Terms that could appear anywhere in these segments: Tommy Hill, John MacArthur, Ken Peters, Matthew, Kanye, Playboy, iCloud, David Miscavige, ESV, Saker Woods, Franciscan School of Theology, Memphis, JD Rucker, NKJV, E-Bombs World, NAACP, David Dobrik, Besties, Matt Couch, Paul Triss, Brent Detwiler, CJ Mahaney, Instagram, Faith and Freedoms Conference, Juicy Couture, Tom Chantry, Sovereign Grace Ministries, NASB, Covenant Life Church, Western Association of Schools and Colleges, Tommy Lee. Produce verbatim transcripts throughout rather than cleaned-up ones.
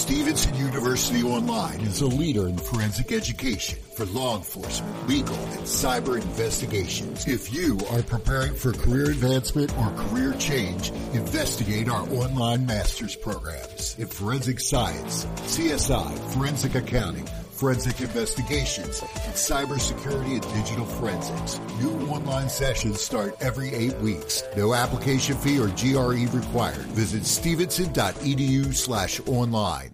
Stevenson University Online is a leader in forensic education for law enforcement, legal, and cyber investigations. If you are preparing for career advancement or career change, investigate our online master's programs in forensic science, C S I, forensic accounting, forensic investigations, and cybersecurity and digital forensics. New online sessions start every eight weeks. No application fee or G R E required. Visit stevenson.edu slash online.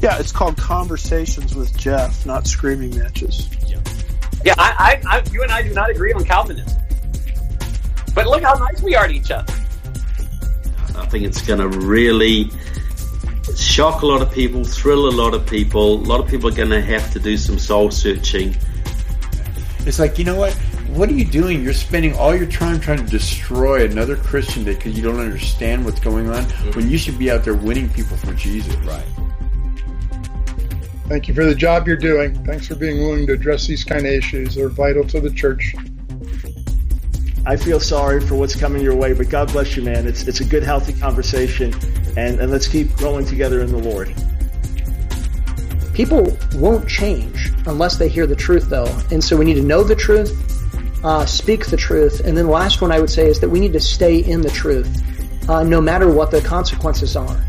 Yeah, it's called Conversations with Jeff, not Screaming Matches. Yeah, yeah. I, I, I, you and I do not agree on Calvinism. But look how nice we are to each other. I think it's going to really shock a lot of people, thrill a lot of people. A lot of people are going to have to do some soul searching. It's like, you know what? What are you doing? You're spending all your time trying to destroy another Christian because you don't understand what's going on when you should be out there winning people for Jesus. Right. Thank you for the job you're doing. Thanks for being willing to address these kind of issues. They're vital to the church. I feel sorry for what's coming your way, but God bless you, man. It's it's a good, healthy conversation, and, and let's keep growing together in the Lord. People won't change unless they hear the truth, though, and so we need to know the truth, uh, speak the truth, and then the last one I would say is that we need to stay in the truth, uh, no matter what the consequences are.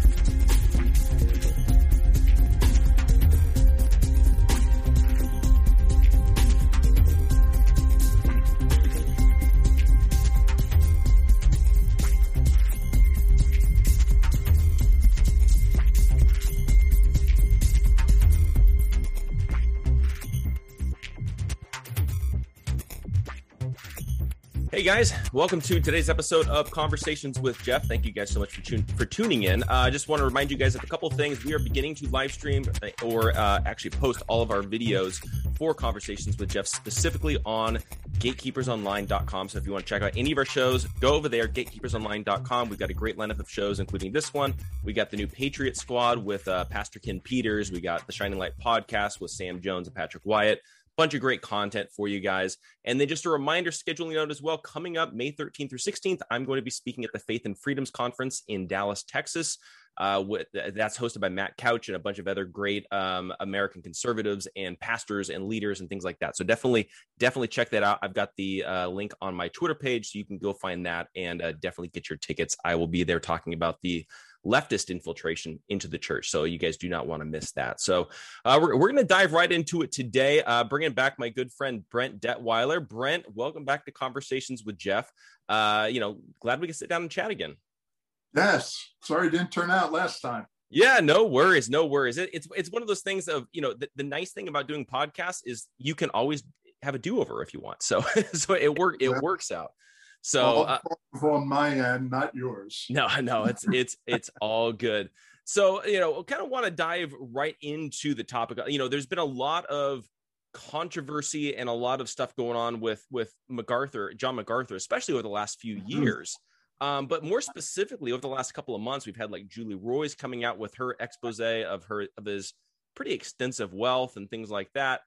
Hey guys, welcome to today's episode of Conversations with Jeff. Thank you guys so much for, tune- for tuning in. Uh, I just want to remind you guys of a couple of things. We are beginning to live stream or uh, actually post all of our videos for Conversations with Jeff specifically on gatekeepers online dot com. So if you want to check out any of our shows, go over there, gatekeepers online dot com. We've got a great lineup of shows, including this one. We got the new Patriot Squad with uh, Pastor Ken Peters. We got the Shining Light Podcast with Sam Jones and Patrick Wyatt. Bunch of great content for you guys. And then just a reminder, scheduling note as well, coming up May thirteenth through sixteenth, I'm going to be speaking at the Faith and Freedoms Conference in Dallas, Texas. Uh, with, that's hosted by Matt Couch and a bunch of other great um, American conservatives and pastors and leaders and things like that. So definitely, definitely check that out. I've got the uh, link on my Twitter page, so you can go find that and uh, definitely get your tickets. I will be there talking about the leftist infiltration into the church. So you guys do not want to miss that. So uh, we're, we're going to dive right into it today, uh, bringing back my good friend, Brent Detwiler. Brent, welcome back to Conversations with Jeff. Uh, you know, glad we can sit down and chat again. Yes. Sorry, it didn't turn out last time. Yeah, no worries. No worries. It, it's it's one of those things of, you know, the, the nice thing about doing podcasts is you can always have a do-over if you want. So, so it work, it works out. So uh, on my end, not yours. No, no, it's it's it's all good. So, you know, kind of want to dive right into the topic. You know, there's been a lot of controversy and a lot of stuff going on with with MacArthur, John MacArthur, especially over the last few years. Um, but more specifically, over the last couple of months, we've had like Julie Roys coming out with her expose of her of his pretty extensive wealth and things like that.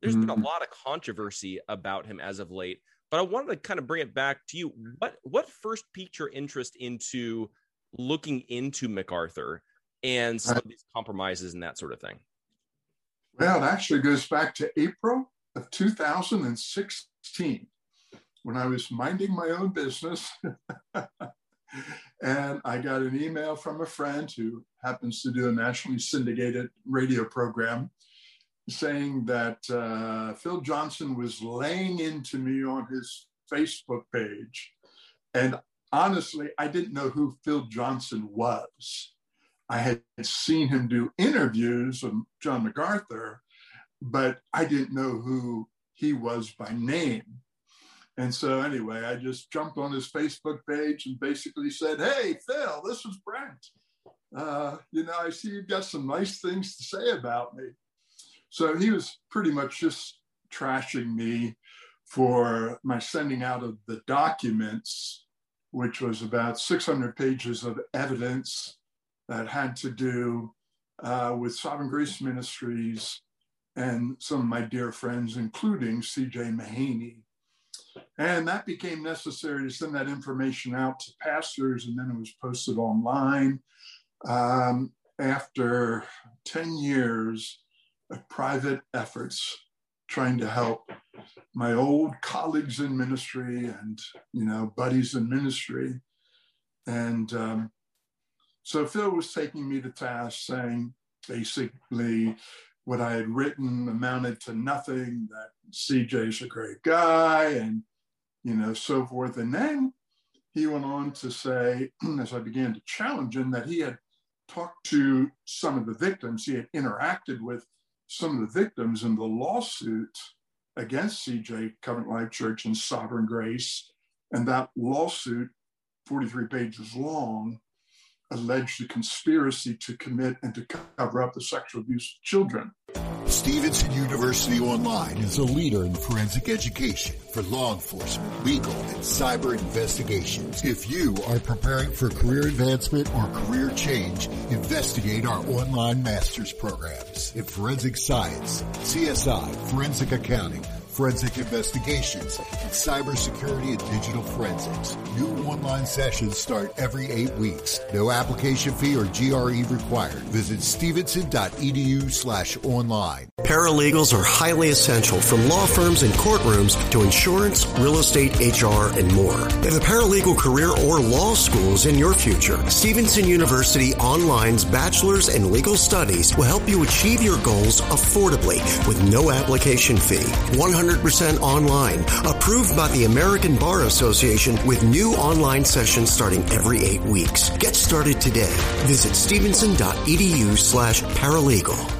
There's mm-hmm. been a lot of controversy about him as of late. But I wanted to kind of bring it back to you. What what first piqued your interest into looking into MacArthur and some of these compromises and that sort of thing? Well, it actually goes back to April of two thousand sixteen when I was minding my own business. And I got an email from a friend who happens to do a nationally syndicated radio program saying that uh, Phil Johnson was laying into me on his Facebook page. And honestly, I didn't know who Phil Johnson was. I had seen him do interviews of John MacArthur, but I didn't know who he was by name. And so anyway, I just jumped on his Facebook page and basically said, hey, Phil, this is Brent. Uh, you know, I see you've got some nice things to say about me. So he was pretty much just trashing me for my sending out of the documents, which was about six hundred pages of evidence that had to do uh, with Sovereign Grace Ministries and some of my dear friends, including C J Mahaney, And that became necessary to send that information out to pastors, and then it was posted online. Um, after ten years of private efforts trying to help my old colleagues in ministry and, you know, buddies in ministry. And um, so Phil was taking me to task, saying basically what I had written amounted to nothing, that C J's a great guy, and, you know, so forth. And then he went on to say, as I began to challenge him, that he had talked to some of the victims, he had interacted with some of the victims in the lawsuit against C J, Covenant Life Church, and Sovereign Grace. And that lawsuit, forty-three pages long, alleged a conspiracy to commit and to cover up the sexual abuse of children. Stevenson University Online is a leader in forensic education for law enforcement, legal, and cyber investigations. If you are preparing for career advancement or career change, investigate our online master's programs in forensic science, C S I, forensic accounting, forensic investigations, and cybersecurity and digital forensics. New online sessions start every eight weeks. No application fee or G R E required. Visit stevenson.edu slash online. Paralegals are highly essential from law firms and courtrooms to insurance, real estate, H R, and more. If a paralegal career or law school is in your future, Stevenson University Online's Bachelor's in Legal Studies will help you achieve your goals affordably with no application fee. one hundred percent online, approved by the American Bar Association with new online sessions starting every eight weeks. Get started today. Visit stevenson.edu slash paralegal.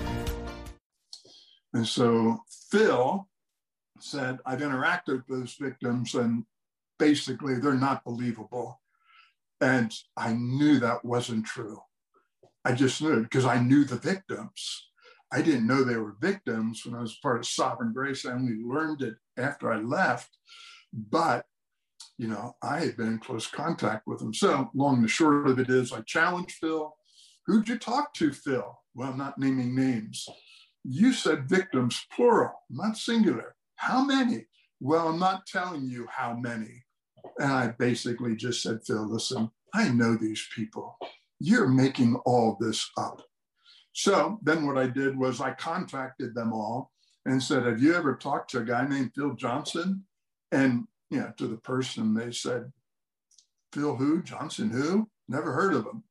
And so Phil said, I've interacted with those victims and basically they're not believable. And I knew that wasn't true. I just knew it because I knew the victims. I didn't know they were victims when I was part of Sovereign Grace. I only learned it after I left. But, you know, I had been in close contact with them. So long and short of it is, I challenged Phil. Who'd you talk to, Phil? Well, I'm not naming names. You said victims, plural, not singular. How many? Well, I'm not telling you how many. And I basically just said, Phil, listen, I know these people. You're making all this up. So then what I did was I contacted them all and said, have you ever talked to a guy named Phil Johnson? And, you know, to the person, they said, Phil who? Johnson who? Never heard of him,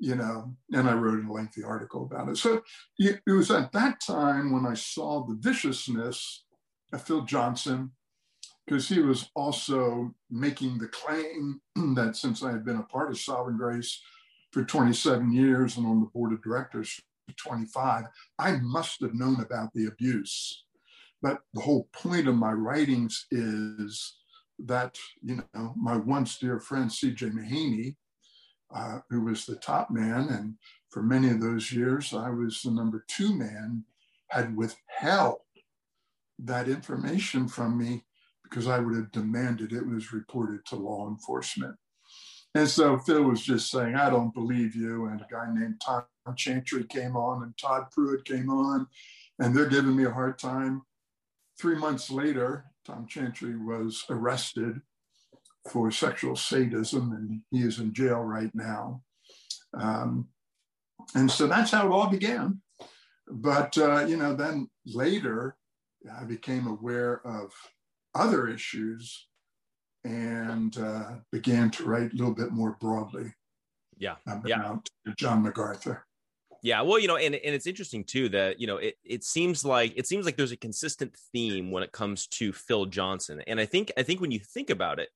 you know, and I wrote a lengthy article about it. So it was at that time when I saw the viciousness of Phil Johnson, because he was also making the claim that since I had been a part of Sovereign Grace for twenty-seven years and on the board of directors for twenty-five, I must have known about the abuse. But the whole point of my writings is that, you know, my once dear friend, C J Mahaney, uh, who was the top man, and for many of those years, I was the number two man, had withheld that information from me because I would have demanded it was reported to law enforcement. And so Phil was just saying, I don't believe you. And a guy named Tom Chantry came on and Todd Pruitt came on and they're giving me a hard time. Three months later, Tom Chantry was arrested for sexual sadism and he is in jail right now. Um, and so that's how it all began. But, uh, you know, then later I became aware of other issues and uh, began to write a little bit more broadly. Yeah. About yeah. John MacArthur. Yeah. Well, you know, and, and it's interesting too, that, you know, it, it seems like, it seems like there's a consistent theme when it comes to Phil Johnson. And I think, I think when you think about it,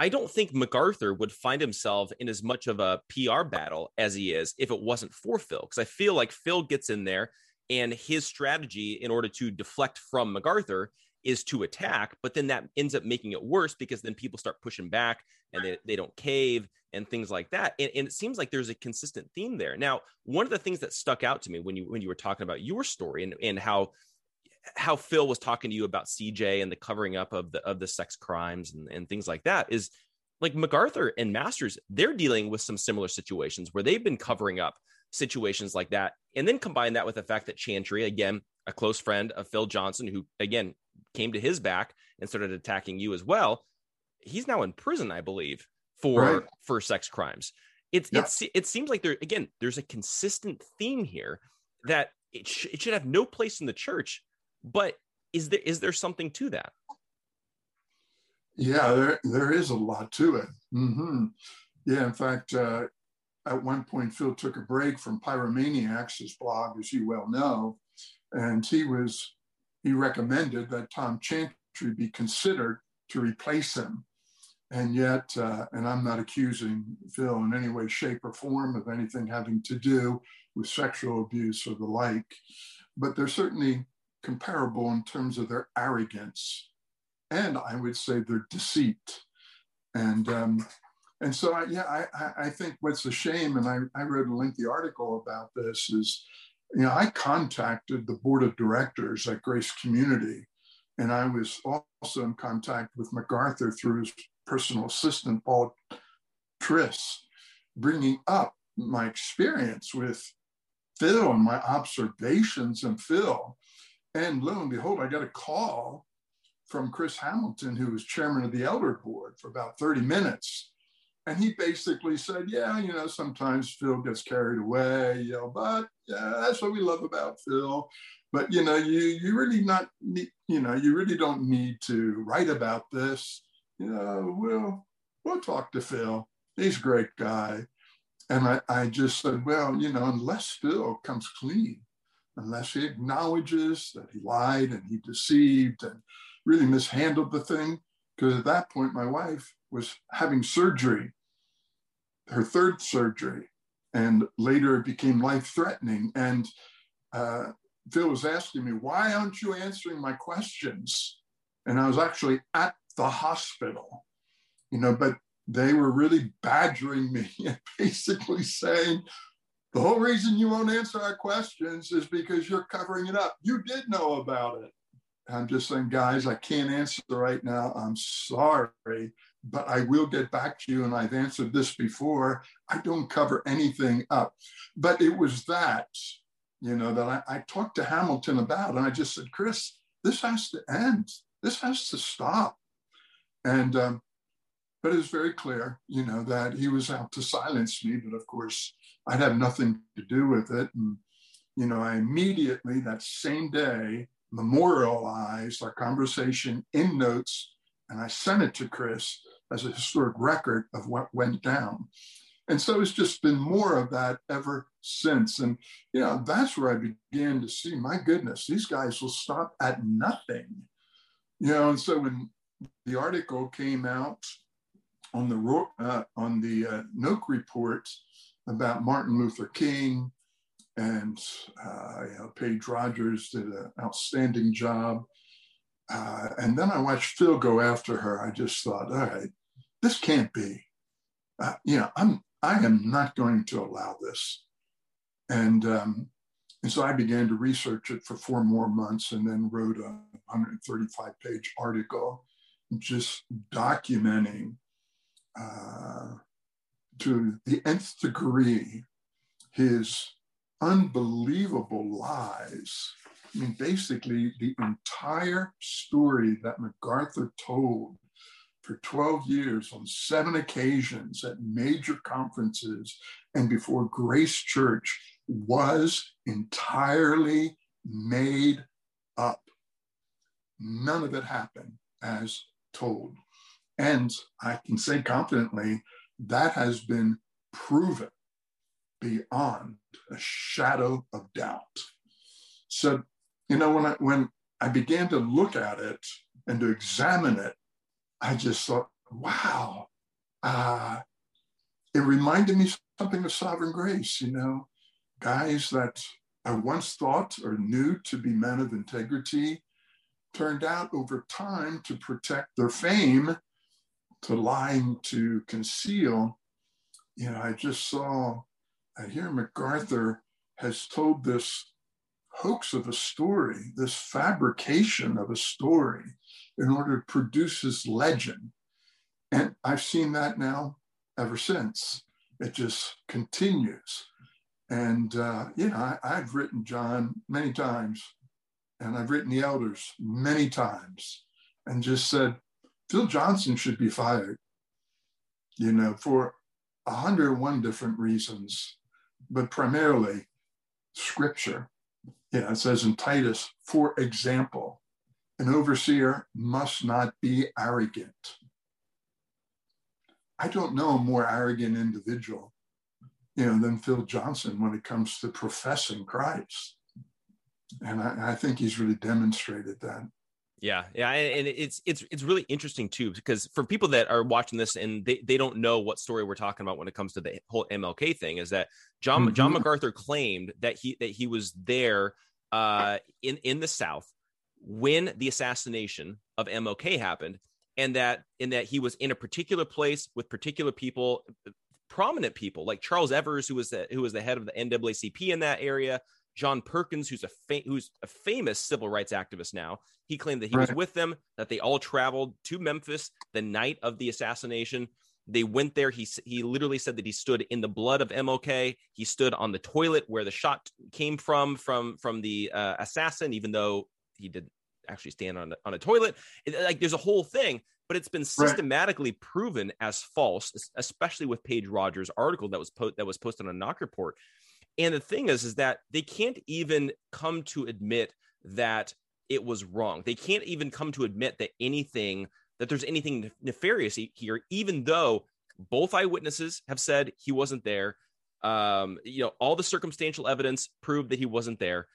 I don't think MacArthur would find himself in as much of a P R battle as he is if it wasn't for Phil. Cause I feel like Phil gets in there and his strategy in order to deflect from MacArthur is to attack, but then that ends up making it worse because then people start pushing back and they, they don't cave and things like that. And, and it seems like there's a consistent theme there. Now, one of the things that stuck out to me when you when you were talking about your story and, and how how Phil was talking to you about C J and the covering up of the of the sex crimes and, and things like that is like MacArthur and Masters, they're dealing with some similar situations where they've been covering up situations like that. And then combine that with the fact that Chantry, again, a close friend of Phil Johnson, who again, came to his back and started attacking you as well. He's now in prison, I believe, for, right. for sex crimes. It's, yeah. it's, it seems like there, again, there's a consistent theme here that it, sh- it should have no place in the church, but is there, is there something to that? Yeah, there, there is a lot to it. Mm-hmm. Yeah. In fact, uh, at one point, Phil took a break from Pyromaniacs, his blog, as you well know, and he was, he recommended that Tom Chantry be considered to replace him. And yet, uh, and I'm not accusing Phil in any way, shape, or form of anything having to do with sexual abuse or the like, but they're certainly comparable in terms of their arrogance and I would say their deceit. And um, and so, I, yeah, I, I think what's a shame, and I, I wrote a lengthy article about this, is, you know, I contacted the board of directors at Grace Community, and I was also in contact with MacArthur through his personal assistant, Paul Triss, bringing up my experience with Phil and my observations and Phil. And lo and behold, I got a call from Chris Hamilton, who was chairman of the elder board, for about thirty minutes. And he basically said, yeah, you know, sometimes Phil gets carried away, you know, but yeah, that's what we love about Phil. But, you know, you you really not need, you know, you really don't need to write about this. You know, we'll, we'll talk to Phil. He's a great guy. And I, I just said, well, you know, unless Phil comes clean, unless he acknowledges that he lied and he deceived and really mishandled the thing, because at that point, my wife was having surgery, her third surgery, and later it became life-threatening. And uh, Phil was asking me, why aren't you answering my questions? And I was actually at the hospital, you know, but they were really badgering me and basically saying, the whole reason you won't answer our questions is because you're covering it up. You did know about it. I'm just saying, guys, I can't answer right now. I'm sorry, but I will get back to you. And I've answered this before. I don't cover anything up. But it was that, you know, that I, I talked to Hamilton about. And I just said, Chris, this has to end. This has to stop. And, um, but it was very clear, you know, that he was out to silence me. But of course, I'd have nothing to do with it. And, you know, I immediately, that same day, memorialized our conversation in notes, and I sent it to Chris as a historic record of what went down. And so it's just been more of that ever since. And, you know, that's where I began to see, my goodness, these guys will stop at nothing. You know, and so when the article came out on the uh, on the uh, Knock Report about Martin Luther King, and uh, you know, Paige Rogers did an outstanding job. Uh, and then I watched Phil go after her. I just thought, all right, this can't be. Uh, you know, I'm I am not going to allow this. And um, and so I began to research it for four more months, and then wrote a one hundred thirty-five page article, just documenting uh, to the nth degree his unbelievable lies. I mean, basically the entire story that MacArthur told for twelve years on seven occasions at major conferences and before Grace Church was entirely made up. None of it happened as told. And I can say confidently that has been proven beyond a shadow of doubt. So, you know, when I, when I began to look at it and to examine it, I just thought, wow, uh, it reminded me something of Sovereign Grace, you know, guys that I once thought or knew to be men of integrity turned out over time to protect their fame, to lying, to conceal. You know, I just saw, I hear MacArthur has told this hoax of a story, this fabrication of a story in order to produce his legend. And I've seen that now ever since. It just continues. And, uh, you know, I, I've written John many times and I've written the elders many times and just said, Phil Johnson should be fired, you know, for one hundred one different reasons, but primarily scripture. You know, it says in Titus, for example, an overseer must not be arrogant. I don't know a more arrogant individual, you know, than Phil Johnson when it comes to professing Christ. And I, I think he's really demonstrated that. Yeah. Yeah. And it's, it's, it's really interesting too, because for people that are watching this and they, they don't know what story we're talking about when it comes to the whole M L K thing, is that John, mm-hmm. John MacArthur claimed that he, that he was there uh, in, in the South when the assassination of M L K happened, and that, and that he was in a particular place with particular people, prominent people like Charles Evers, who was the, who was the head of the N double A C P in that area, John Perkins, who's a fa- who's a famous civil rights activist now. He claimed that he right. was with them, that they all traveled to Memphis the night of the assassination. They went there. He he literally said that he stood in the blood of M L K. He stood on the toilet where the shot came from, from, from the uh, assassin, even though he didn't actually stand on, on a toilet. It, like, there's a whole thing, but it's been systematically right. proven as false, especially with Paige Rogers' article that was po- that was posted on Knock Report. And the thing is, is that they can't even come to admit that it was wrong. They can't even come to admit that anything, that there's anything nefarious here, even though both eyewitnesses have said he wasn't there. Um, you know, all the circumstantial evidence proved that he wasn't there.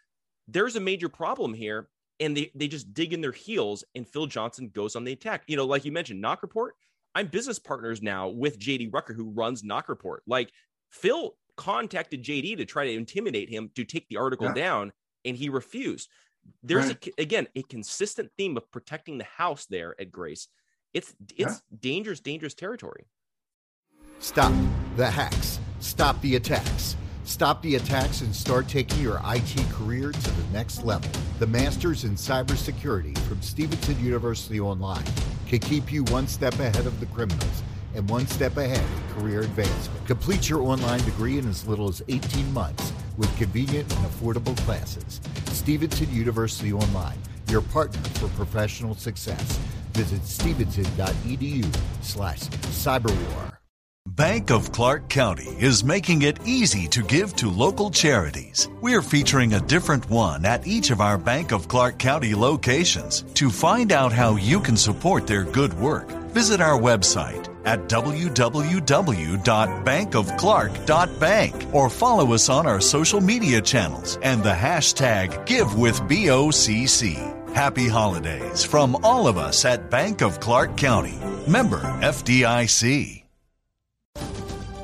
There's a major problem here, and they, they just dig in their heels, and Phil Johnson goes on the attack. You know, like you mentioned, Knock Report. I'm business partners now with J D Rucker, who runs Knock Report. Like, Phil contacted J D to try to intimidate him to take the article yeah. down, and he refused. There's right. a, again a consistent theme of protecting the house there at Grace. It's it's yeah. dangerous, dangerous territory. Stop the hacks. Stop the attacks. Stop the attacks and start taking your I T career to the next level. The Masters in Cybersecurity from Stevenson University Online can keep you one step ahead of the criminals and one step ahead of career advancement. Complete your online degree in as little as eighteen months with convenient and affordable classes. Stevenson University Online, your partner for professional success. Visit stevenson.edu slash cyberwar. Bank of Clark County is making it easy to give to local charities. We're featuring a different one at each of our Bank of Clark County locations. To find out how you can support their good work, visit our website at w w w dot bank of clark dot bank or follow us on our social media channels and the hashtag GiveWithBOCC. Happy holidays from all of us at Bank of Clark County. Member F D I C.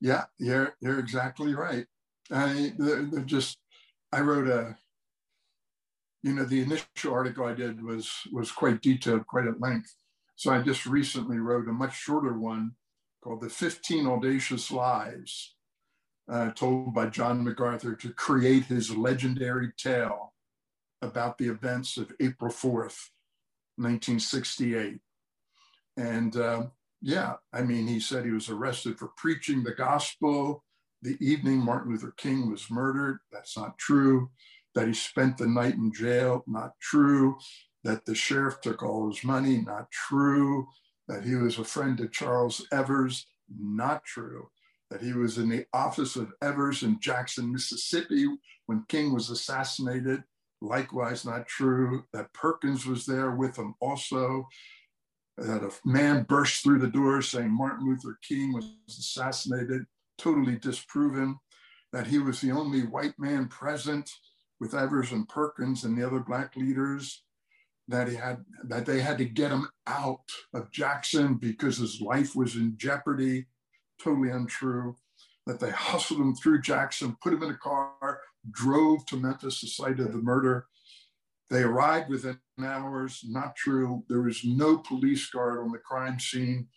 Yeah, you're, you're exactly right. I, they're, they're just, I wrote a, you know, the initial article I did was, was quite detailed, quite at length. So I just recently wrote a much shorter one called The fifteen Audacious Lies uh, Told by John MacArthur to Create His Legendary Tale About the Events of April fourth, nineteen sixty-eight. And, uh, Yeah, I mean, he said he was arrested for preaching the gospel the evening Martin Luther King was murdered. That's not true. That he spent the night in jail. Not true. That the sheriff took all his money. Not true. That he was a friend to Charles Evers. Not true. That he was in the office of Evers in Jackson, Mississippi when King was assassinated. Likewise, not true. That Perkins was there with him also. That a man burst through the door saying Martin Luther King was assassinated, totally disproven. That he was the only white man present with Evers and Perkins and the other black leaders. That he had that they had to get him out of Jackson because his life was in jeopardy, totally untrue. That they hustled him through Jackson, put him in a car, drove to Memphis, the site of the murder. They arrived within hours. Not true. There was no police guard on the crime scene.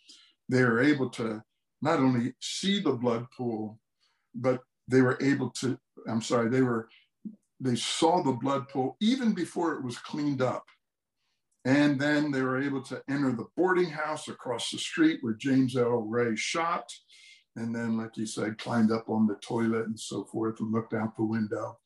They were able to not only see the blood pool, but they were able to, I'm sorry, they were, they saw the blood pool even before it was cleaned up. And then they were able to enter the boarding house across the street where James L. Ray shot. And then, like you said, climbed up on the toilet and so forth and looked out the window.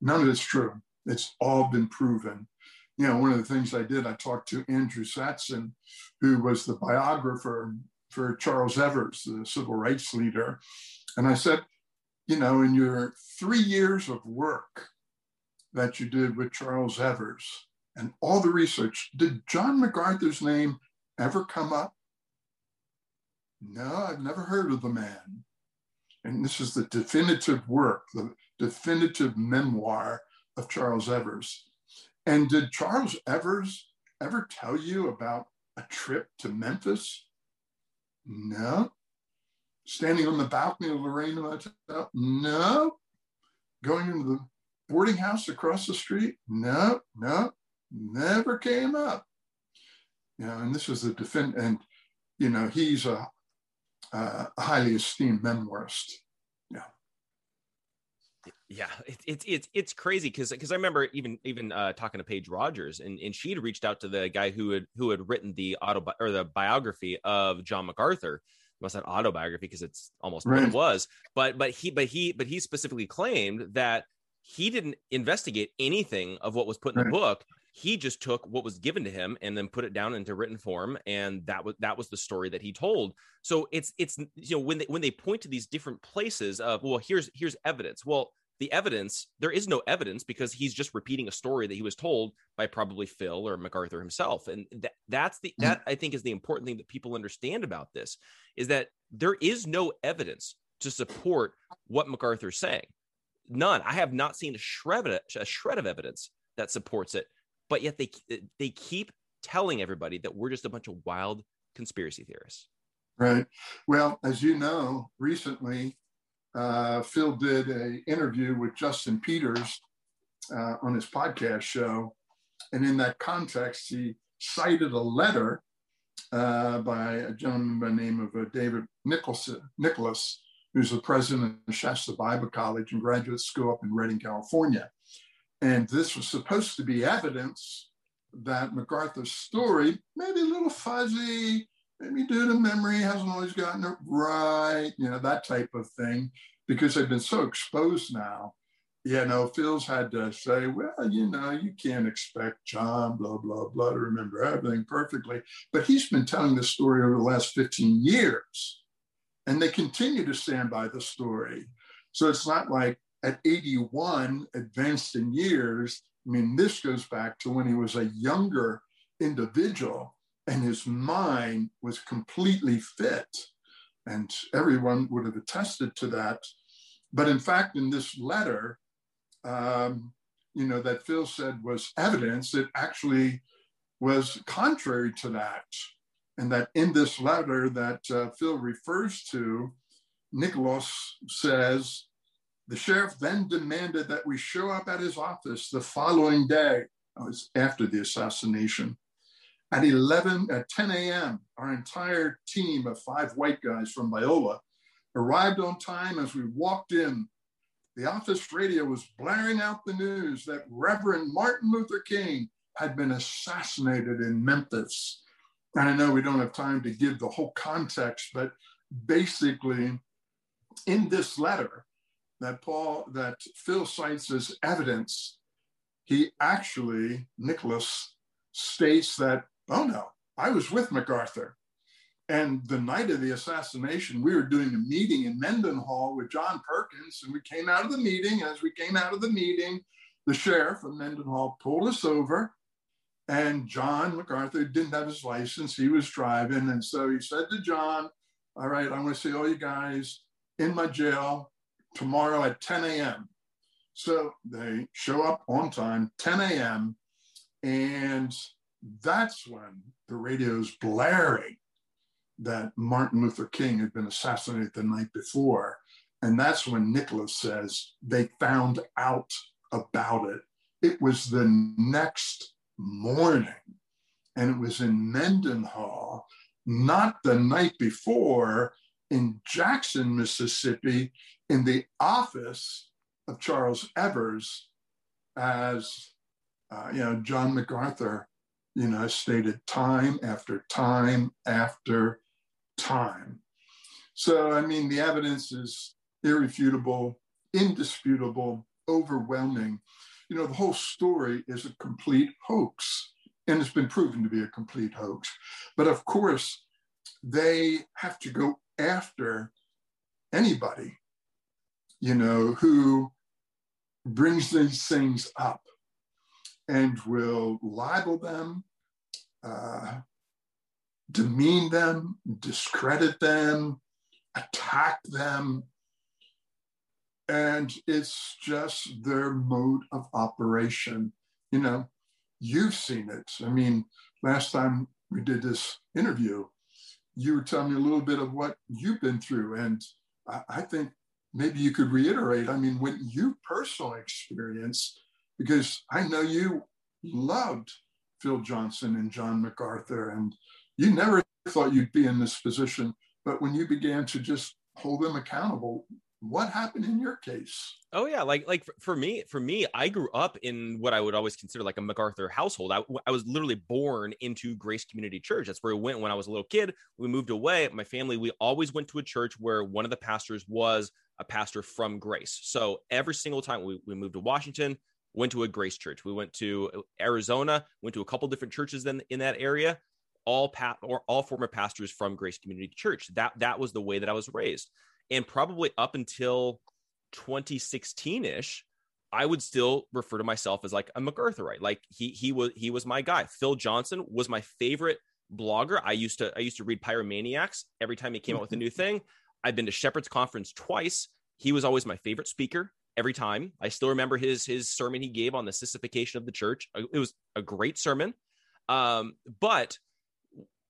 None of it's true. It's all been proven. You know, one of the things I did, I talked to Andrew Satson, who was the biographer for Charles Evers, the civil rights leader. And I said, you know, in your three years of work that you did with Charles Evers and all the research, did John MacArthur's name ever come up? No, I've never heard of the man. And this is the definitive work, the definitive memoir of Charles Evers. And did Charles Evers ever tell you about a trip to Memphis? No. Standing on the balcony of Lorraine Hotel? No. Going into the boarding house across the street? No, no, never came up. You know, and this is the defend, and you know, he's a, a highly esteemed memoirist. Yeah, it's it's it, it's crazy because because I remember even even uh, talking to Paige Rogers, and, and she had reached out to the guy who had who had written the autobi- or the biography of John MacArthur. I must have autobiography because it's almost right. what it was. But but he but he but he specifically claimed that he didn't investigate anything of what was put in right. the book. He just took what was given to him and then put it down into written form, and that was that was the story that he told. So it's it's you know when they, when they point to these different places of well here's here's evidence. Well, the evidence, there is no evidence because he's just repeating a story that he was told by probably Phil or MacArthur himself, and that, that's the that I think is the important thing that people understand about this is that there is no evidence to support what MacArthur's saying. None. I have not seen a shred of, a shred of evidence that supports it. But yet they they keep telling everybody that we're just a bunch of wild conspiracy theorists. Right. Well, as you know, recently uh, Phil did an interview with Justin Peters uh, on his podcast show. And in that context, he cited a letter uh, by a gentleman by the name of uh, David Nicholson, Nicholas, who's the president of Shasta Bible College and graduate school up in Redding, California. And this was supposed to be evidence that MacArthur's story, maybe a little fuzzy, maybe due to memory, hasn't always gotten it right, you know, that type of thing, because they've been so exposed now. You know, Phil's had to say, well, you know, you can't expect John, blah, blah, blah, to remember everything perfectly. But he's been telling this story over the last fifteen years, and they continue to stand by the story. So it's not like, at eighty-one, advanced in years, I mean, this goes back to when he was a younger individual and his mind was completely fit. And everyone would have attested to that. But in fact, in this letter, um, you know, that Phil said was evidence, it actually was contrary to that. And that in this letter that uh, Phil refers to, Nicholas says, the sheriff then demanded that we show up at his office the following day, after the assassination, at eleven, at ten a.m. Our entire team of five white guys from Biola arrived on time. As we walked in, the office radio was blaring out the news that Reverend Martin Luther King had been assassinated in Memphis. And I know we don't have time to give the whole context, but basically in this letter, that Paul, that Phil cites as evidence, he actually, Nicholas, states that, oh no, I was with MacArthur. And the night of the assassination, we were doing a meeting in Mendenhall with John Perkins, and we came out of the meeting. As we came out of the meeting, the sheriff of Mendenhall pulled us over, and John MacArthur didn't have his license. He was driving, and so he said to John, all right, I'm going to see all you guys in my jail tomorrow at ten a.m. So they show up on time, ten a.m., and that's when the radio's blaring that Martin Luther King had been assassinated the night before. And that's when Nicholas says they found out about it It was the next morning, and it was in Mendenhall, not the night before, in Jackson, Mississippi, in the office of Charles Evers, as uh, you know, John MacArthur, you know, stated time after time after time. So, I mean, the evidence is irrefutable, indisputable, overwhelming. You know, the whole story is a complete hoax, and it's been proven to be a complete hoax. But of course, they have to go after anybody, you know, who brings these things up and will libel them, uh, demean them, discredit them, attack them. And it's just their mode of operation. You know, you've seen it. I mean, last time we did this interview, you were telling me a little bit of what you've been through. And I, I think maybe you could reiterate, I mean, what you personally experienced, because I know you loved Phil Johnson and John MacArthur, and you never thought you'd be in this position. But when you began to just hold them accountable, what happened in your case? Oh yeah, like like for me, for me, I grew up in what I would always consider like a MacArthur household. I, I was literally born into Grace Community Church. That's where we went when I was a little kid. We moved away. My family, we always went to a church where one of the pastors was a pastor from Grace. So every single time we, we moved to Washington, went to a Grace church. We went to Arizona, went to a couple different churches in, in that area. All pa- or all former pastors from Grace Community Church. That that was the way that I was raised. And probably up until twenty sixteen-ish, I would still refer to myself as like a MacArthurite. Like he he was he was my guy. Phil Johnson was my favorite blogger. I used to I used to read Pyromaniacs every time he came out with a new thing. I've been to Shepherd's Conference twice. He was always my favorite speaker every time. I still remember his his sermon he gave on the sissification of the church. It was a great sermon. Um, but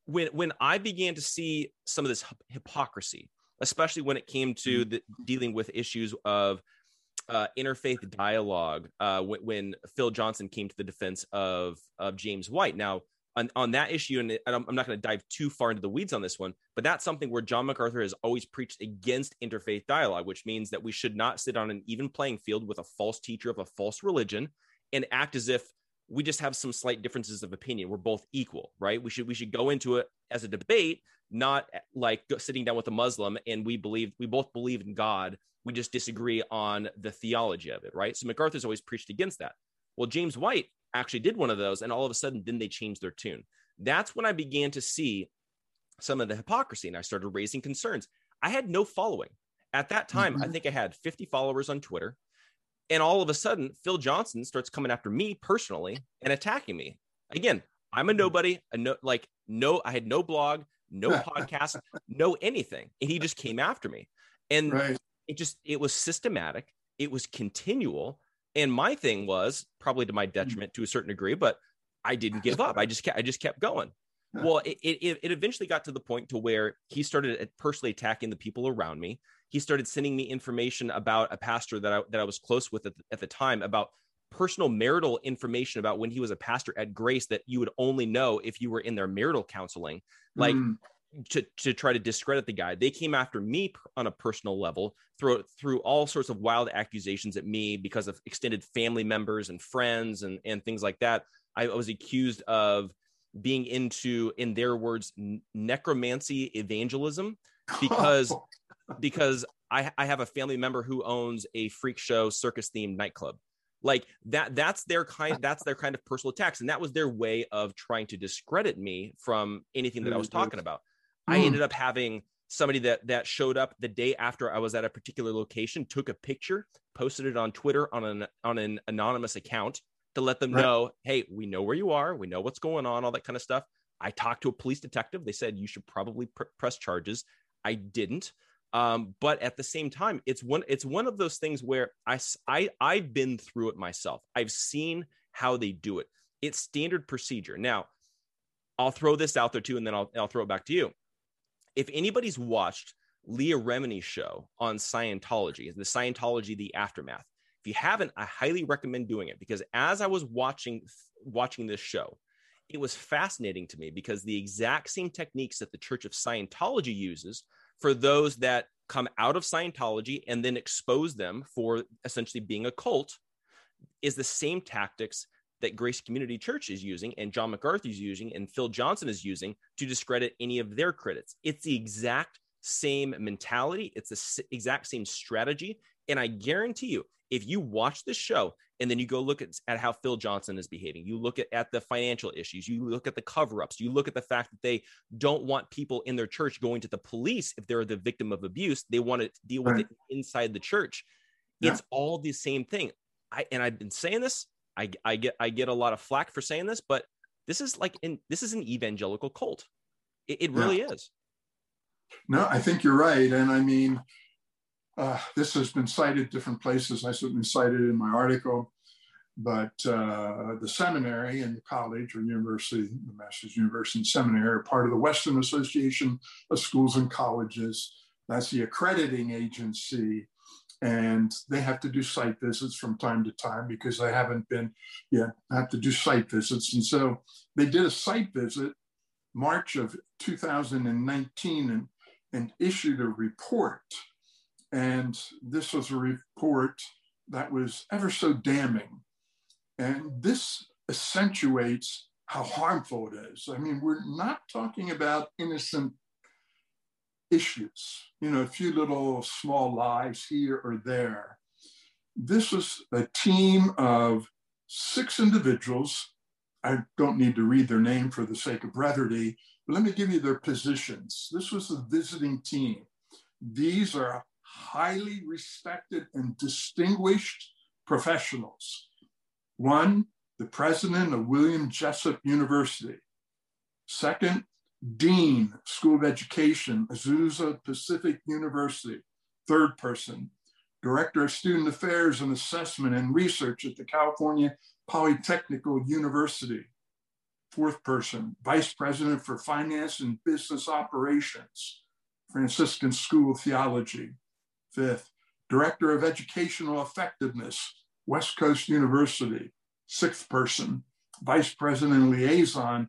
when when I began to see some of this hypocrisy, especially when it came to the dealing with issues of uh, interfaith dialogue, uh, w- when Phil Johnson came to the defense of, of James White. Now, on, on that issue, and I'm, I'm not going to dive too far into the weeds on this one, but that's something where John MacArthur has always preached against interfaith dialogue, which means that we should not sit on an even playing field with a false teacher of a false religion and act as if we just have some slight differences of opinion. We're both equal, right? We should we should go into it as a debate, not like sitting down with a Muslim and we believe we both believe in God. We just disagree on the theology of it, right? So MacArthur's always preached against that. Well, James White actually did one of those, and all of a sudden, then they changed their tune. That's when I began to see some of the hypocrisy, and I started raising concerns. I had no following. At that time, mm-hmm. I think I had fifty followers on Twitter, and all of a sudden, Phil Johnson starts coming after me personally and attacking me. Again, I'm a nobody, a no, like no, I had no blog, no podcast, no anything. And he just came after me. And right. it just, it was systematic. It was continual. And my thing was probably to my detriment to a certain degree, but I didn't give up. I just kept, I just kept going. Yeah. Well, it, it, it eventually got to the point to where he started personally attacking the people around me. He started sending me information about a pastor that I, that I was close with at the, at the time, about personal marital information about when he was a pastor at Grace that you would only know if you were in their marital counseling, like mm. to, to try to discredit the guy. They came after me on a personal level through, through all sorts of wild accusations at me because of extended family members and friends and, and things like that. I was accused of being into, in their words, necromancy evangelism because, because I, I have a family member who owns a freak show circus themed nightclub. Like that, that's their kind, that's their kind of personal attacks. And that was their way of trying to discredit me from anything that I was talking about. Mm. I ended up having somebody that, that showed up the day after I was at a particular location, took a picture, posted it on Twitter on an, on an anonymous account to let them right. know, hey, we know where you are. We know what's going on, all that kind of stuff. I talked to a police detective. They said, you should probably pr- press charges. I didn't. Um, but at the same time, it's one, it's one of those things where I, I, I've been through it myself. I've seen how they do it. It's standard procedure. Now I'll throw this out there too, and then I'll, I'll throw it back to you. If anybody's watched Leah Remini's show on Scientology, the Scientology, The Aftermath, If you haven't, I highly recommend doing it, because as I was watching watching this show, it was fascinating to me, because the exact same techniques that the Church of Scientology uses for those that come out of Scientology and then expose them for essentially being a cult is the same tactics that Grace Community Church is using, and John MacArthur is using, and Phil Johnson is using to discredit any of their critics. It's the exact same mentality. It's the exact same strategy. And I guarantee you, if you watch this show and then you go look at, at how Phil Johnson is behaving, you look at, at the financial issues, you look at the cover-ups, you look at the fact that they don't want people in their church going to the police if they're the victim of abuse. They want to deal with right. it inside the church. Yeah. It's all the same thing. I, and I've been saying this, I, I get I get a lot of flack for saying this, but this is like in, this is an evangelical cult. It, it really yeah. is. No, I think you're right. And I mean, uh, this has been cited different places. I certainly cited in my article, but uh, the seminary and the college or university, the Master's University and Seminary, are part of the Western Association of Schools and Colleges. That's the accrediting agency. And they have to do site visits from time to time because they haven't been, yeah, have to do site visits. And so they did a site visit March of two thousand nineteen and, and issued a report. And this was a report that was ever so damning. And this accentuates how harmful it is. I mean, we're not talking about innocent issues, you know, a few little small lies here or there. This was a team of six individuals. I don't need to read their name for the sake of brevity, but let me give you their positions. This was the visiting team. These are highly respected and distinguished professionals. One, the president of William Jessup University. Second, Dean, School of Education, Azusa Pacific University, third person, Director of Student Affairs and Assessment and Research at the California Polytechnical University, fourth person, Vice President for Finance and Business Operations, Franciscan School of Theology, fifth, Director of Educational Effectiveness, West Coast University, sixth person, Vice President and Liaison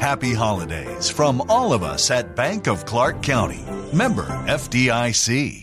Happy holidays from all of us at Bank of Clark County. Member F D I C.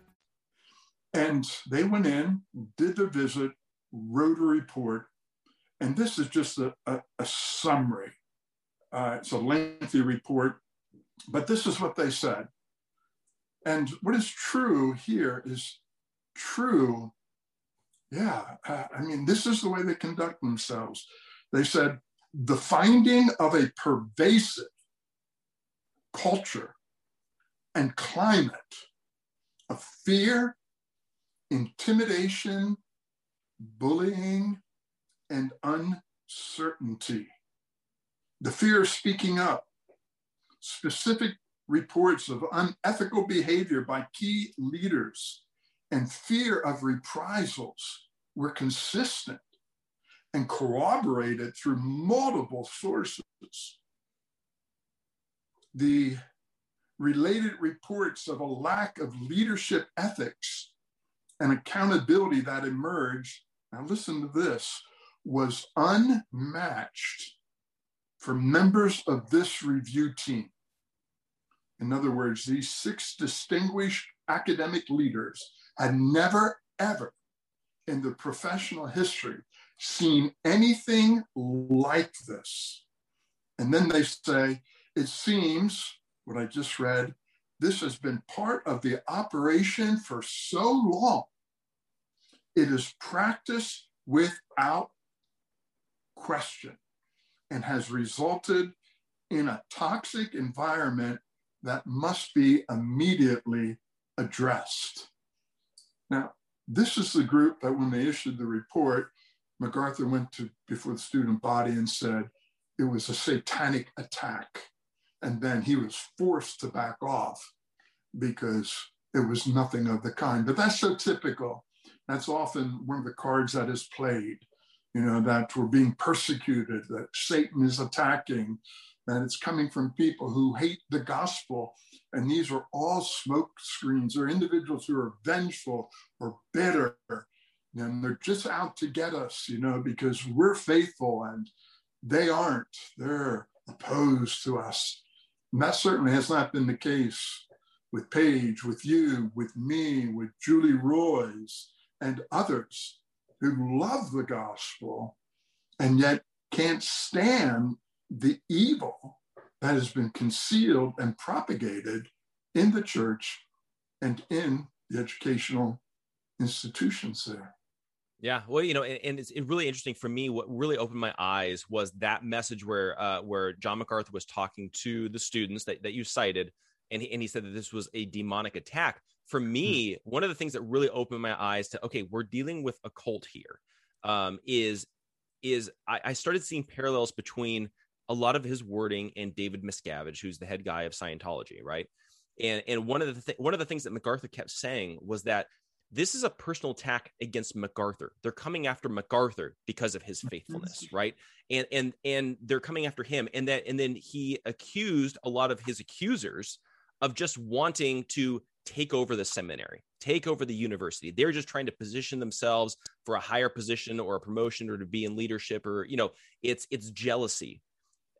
And they went in, did their visit, wrote a report. And this is just a, a, a summary. Uh, it's a lengthy report, but this is what they said. And what is true here is true. Yeah, uh, I mean, this is the way they conduct themselves. They said, the finding of a pervasive culture and climate of fear, intimidation, bullying, and uncertainty. The fear of speaking up, specific reports of unethical behavior by key leaders, and fear of reprisals were consistent and corroborate it through multiple sources. The related reports of a lack of leadership ethics and accountability that emerged, now listen to this, was unmatched for members of this review team. In other words, these six distinguished academic leaders had never, ever in the professional history seen anything like this. And then they say, it seems, what I just read, this has been part of the operation for so long. It is practiced without question and has resulted in a toxic environment that must be immediately addressed. Now, this is the group that when they issued the report, MacArthur went to before the student body and said it was a satanic attack. And then he was forced to back off because it was nothing of the kind. But that's so typical. That's often one of the cards that is played, you know, that we're being persecuted, that Satan is attacking, that it's coming from people who hate the gospel. And these are all smoke screens or individuals who are vengeful or bitter. And they're just out to get us, you know, because we're faithful and they aren't. They're opposed to us. And that certainly has not been the case with Paige, with you, with me, with Julie Roys, and others who love the gospel and yet can't stand the evil that has been concealed and propagated in the church and in the educational institutions there. Yeah, well, you know, and, and it's really interesting for me. What really opened my eyes was that message where uh, where John MacArthur was talking to the students that, that you cited, and he, and he said that this was a demonic attack. For me, one of the things that really opened my eyes to, okay, we're dealing with a cult here, um, is, is I, I started seeing parallels between a lot of his wording and David Miscavige, who's the head guy of Scientology, right? And and one of the th- one of the things that MacArthur kept saying was that this is a personal attack against MacArthur. They're coming after MacArthur because of his faithfulness, right? And and and they're coming after him. And that and then he accused a lot of his accusers of just wanting to take over the seminary, take over the university. They're just trying to position themselves for a higher position or a promotion or to be in leadership, or, you know, it's it's jealousy.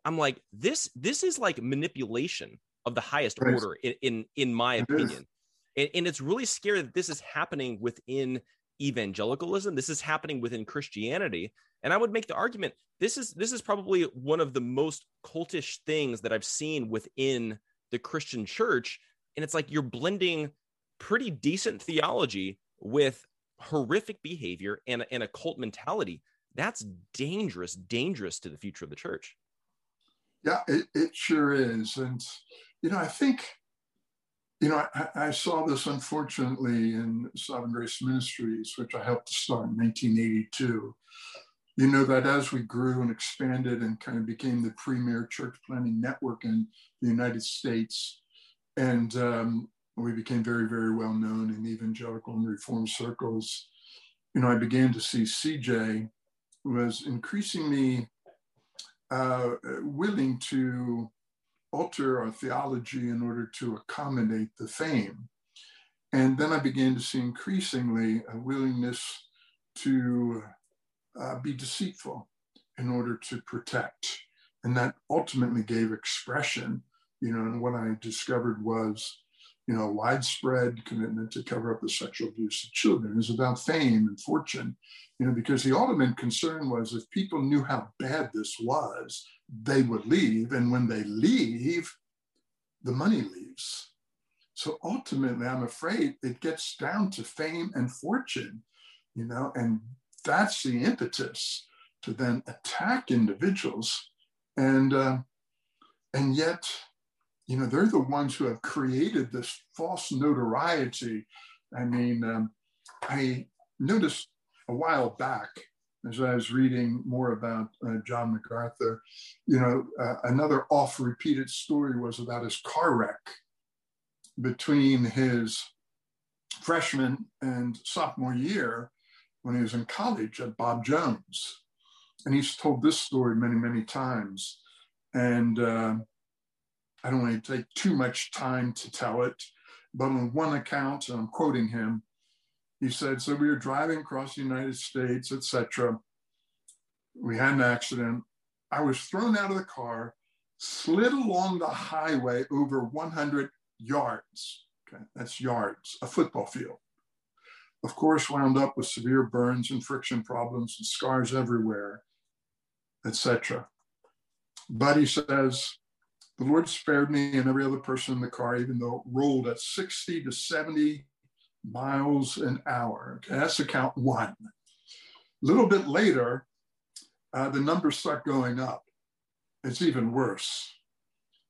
I'm like, this this is like manipulation of the highest right. order, in in, in my it opinion. Is. And, and it's really scary that this is happening within evangelicalism. This is happening within Christianity. And I would make the argument, this is this is probably one of the most cultish things that I've seen within the Christian church. And it's like you're blending pretty decent theology with horrific behavior and, and a cult mentality. That's dangerous, dangerous to the future of the church. Yeah, it, it sure is. And, you know, I think... You know, I, I saw this, unfortunately, in Sovereign Grace Ministries, which I helped to start in nineteen eighty-two. You know, that as we grew and expanded and kind of became the premier church planting network in the United States, and um, we became very, very well known in evangelical and reform circles, you know, I began to see C J was increasingly uh, willing to alter our theology in order to accommodate the fame. And then I began to see increasingly a willingness to uh, be deceitful in order to protect. And that ultimately gave expression, you know, and what I discovered was, you know, a widespread commitment to cover up the sexual abuse of children. It was about fame and fortune, you know, because the ultimate concern was if people knew how bad this was, they would leave. And when they leave, the money leaves. So ultimately, I'm afraid it gets down to fame and fortune, you know, and that's the impetus to then attack individuals. And, uh, and yet, you know, they're the ones who have created this false notoriety. I mean, um, I noticed a while back, as I was reading more about uh, John MacArthur, you know, uh, another oft-repeated story was about his car wreck between his freshman and sophomore year when he was in college at Bob Jones. and he's told this story many, many times. And uh, I don't want to take too much time to tell it, but on one account, and I'm quoting him, he said, so we were driving across the United States, et cetera. We had an accident. I was thrown out of the car, slid along the highway over one hundred yards. Okay, that's yards, a football field. Of course, wound up with severe burns and friction problems and scars everywhere, et cetera. But he says, the Lord spared me and every other person in the car, even though it rolled at sixty to seventy miles an hour. Okay, that's account one. A little bit later, uh, the numbers start going up. It's even worse.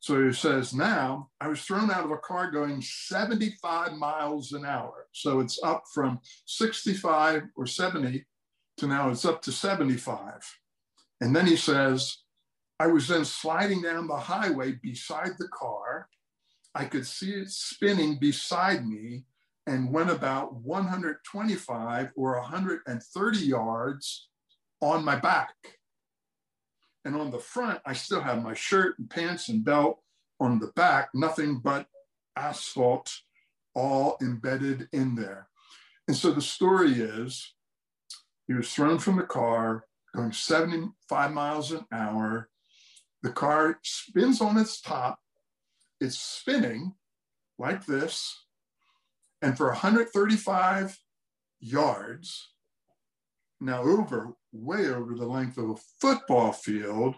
So he says, now I was thrown out of a car going seventy-five miles an hour. So it's up from sixty-five or seventy to now it's up to seventy-five. And then he says, I was then sliding down the highway beside the car. I could see it spinning beside me and went about one hundred twenty-five or one hundred thirty yards on my back. And on the front, I still have my shirt and pants and belt. On the back, nothing but asphalt, all embedded in there. And so the story is, he was thrown from the car, going seventy-five miles an hour. The car spins on its top. It's spinning like this. And for one hundred thirty-five yards, now over, way over the length of a football field,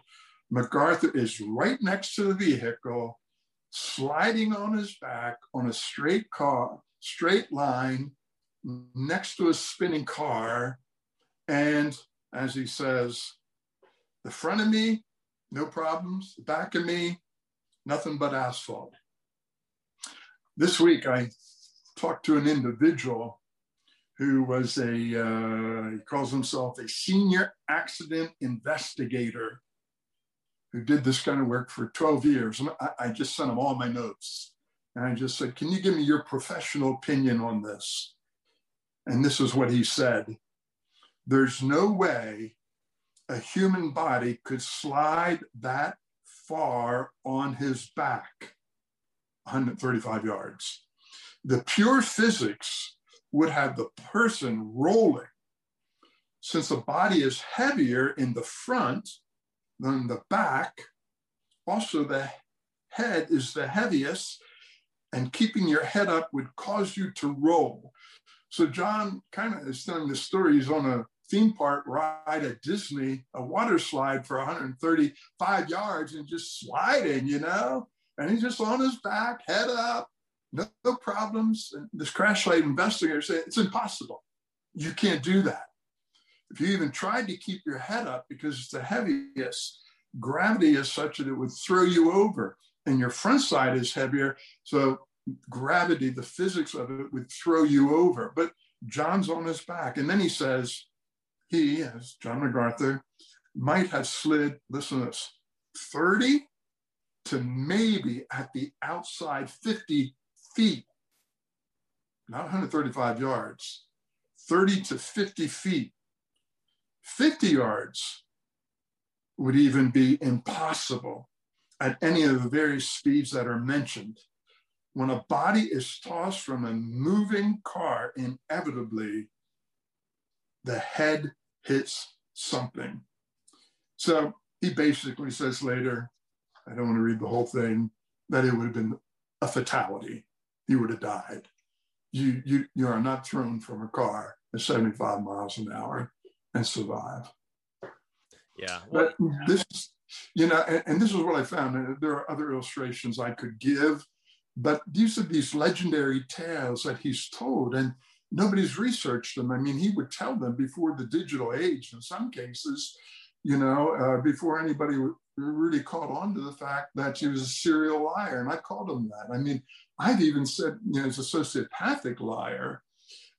MacArthur is right next to the vehicle, sliding on his back on a straight car, straight line next to a spinning car. And as he says, the front of me, no problems. The back of me, nothing but asphalt. This week, I talked to an individual who was a, uh, he calls himself a senior accident investigator, who did this kind of work for twelve years. And I, I just sent him all my notes. And I just said, can you give me your professional opinion on this? And this is what he said. There's no way a human body could slide that far on his back, one hundred thirty-five yards. The pure physics would have the person rolling. Since the body is heavier in the front than the back, also the head is the heaviest, and keeping your head up would cause you to roll. So John kind of is telling this story. He's on a theme park ride at Disney, a water slide for one hundred thirty-five yards and just sliding, you know, and he's just on his back, head up, no, no problems. And this crash site investigator said, it's impossible. You can't do that. If you even tried to keep your head up, because it's the heaviest, gravity is such that it would throw you over, and your front side is heavier. So gravity, the physics of it would throw you over, but John's on his back. And then he says, he, as John MacArthur, might have slid, listen to this, thirty to maybe at the outside fifty feet, not one hundred thirty-five yards, thirty to fifty feet. fifty yards would even be impossible at any of the various speeds that are mentioned. When a body is tossed from a moving car, inevitably, the head hits something. So he basically says later, I don't want to read the whole thing, that it would have been a fatality. He would have died. You, you, you are not thrown from a car at seventy-five miles an hour and survive. Yeah. But this, you know, and, and this is what I found. There are other illustrations I could give, but these are these legendary tales that he's told, and nobody's researched them. I mean, he would tell them before the digital age, in some cases, you know, uh, before anybody really caught on to the fact that he was a serial liar. And I called him that. I mean, I've even said, you know, he's a sociopathic liar.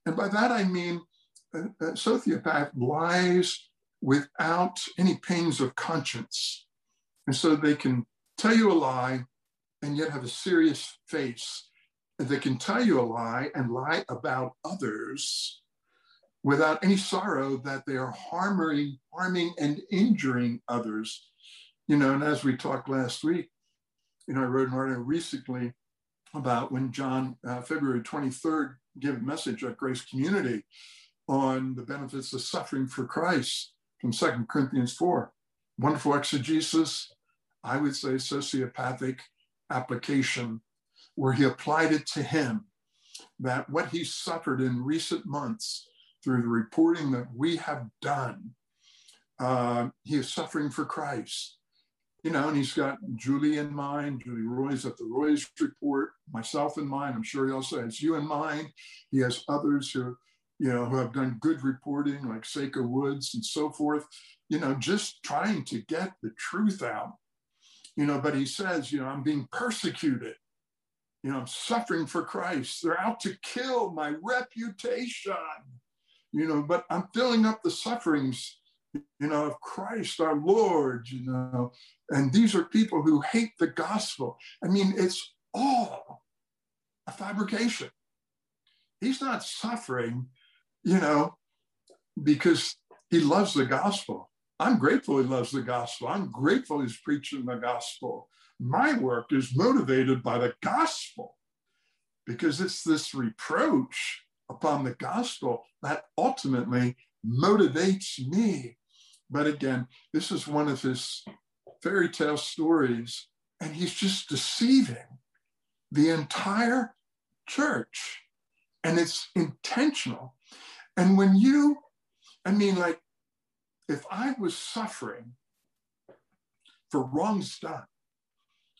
And by that, I mean, a, a sociopath lies without any pains of conscience. And so they can tell you a lie and yet have a serious face. They can tell you a lie and lie about others without any sorrow that they are harming, harming and injuring others. You know, and as we talked last week, you know, I wrote an article recently about when John, uh, February twenty-third, gave a message at Grace Community on the benefits of suffering for Christ from Second Corinthians four. Wonderful exegesis, I would say sociopathic application, where he applied it to him, that what he suffered in recent months through the reporting that we have done, uh, he is suffering for Christ. You know, and he's got Julie in mind, Julie Roys at the Roys Report, myself in mind. I'm sure he also has you in mind. He has others who, you know, who have done good reporting, like Saker Woods and so forth, you know, just trying to get the truth out. You know, but he says, you know, I'm being persecuted. You know, I'm suffering for Christ. They're out to kill my reputation. You know, but I'm filling up the sufferings, you know, of Christ our Lord, you know, and these are people who hate the gospel. I mean, it's all a fabrication. He's not suffering, you know, because he loves the gospel. I'm grateful he loves the gospel. I'm grateful he's preaching the gospel. My work is motivated by the gospel, because it's this reproach upon the gospel that ultimately motivates me. But again, this is one of his fairy tale stories, and he's just deceiving the entire church, and it's intentional. And when you, I mean, like, if I was suffering for wrongs done,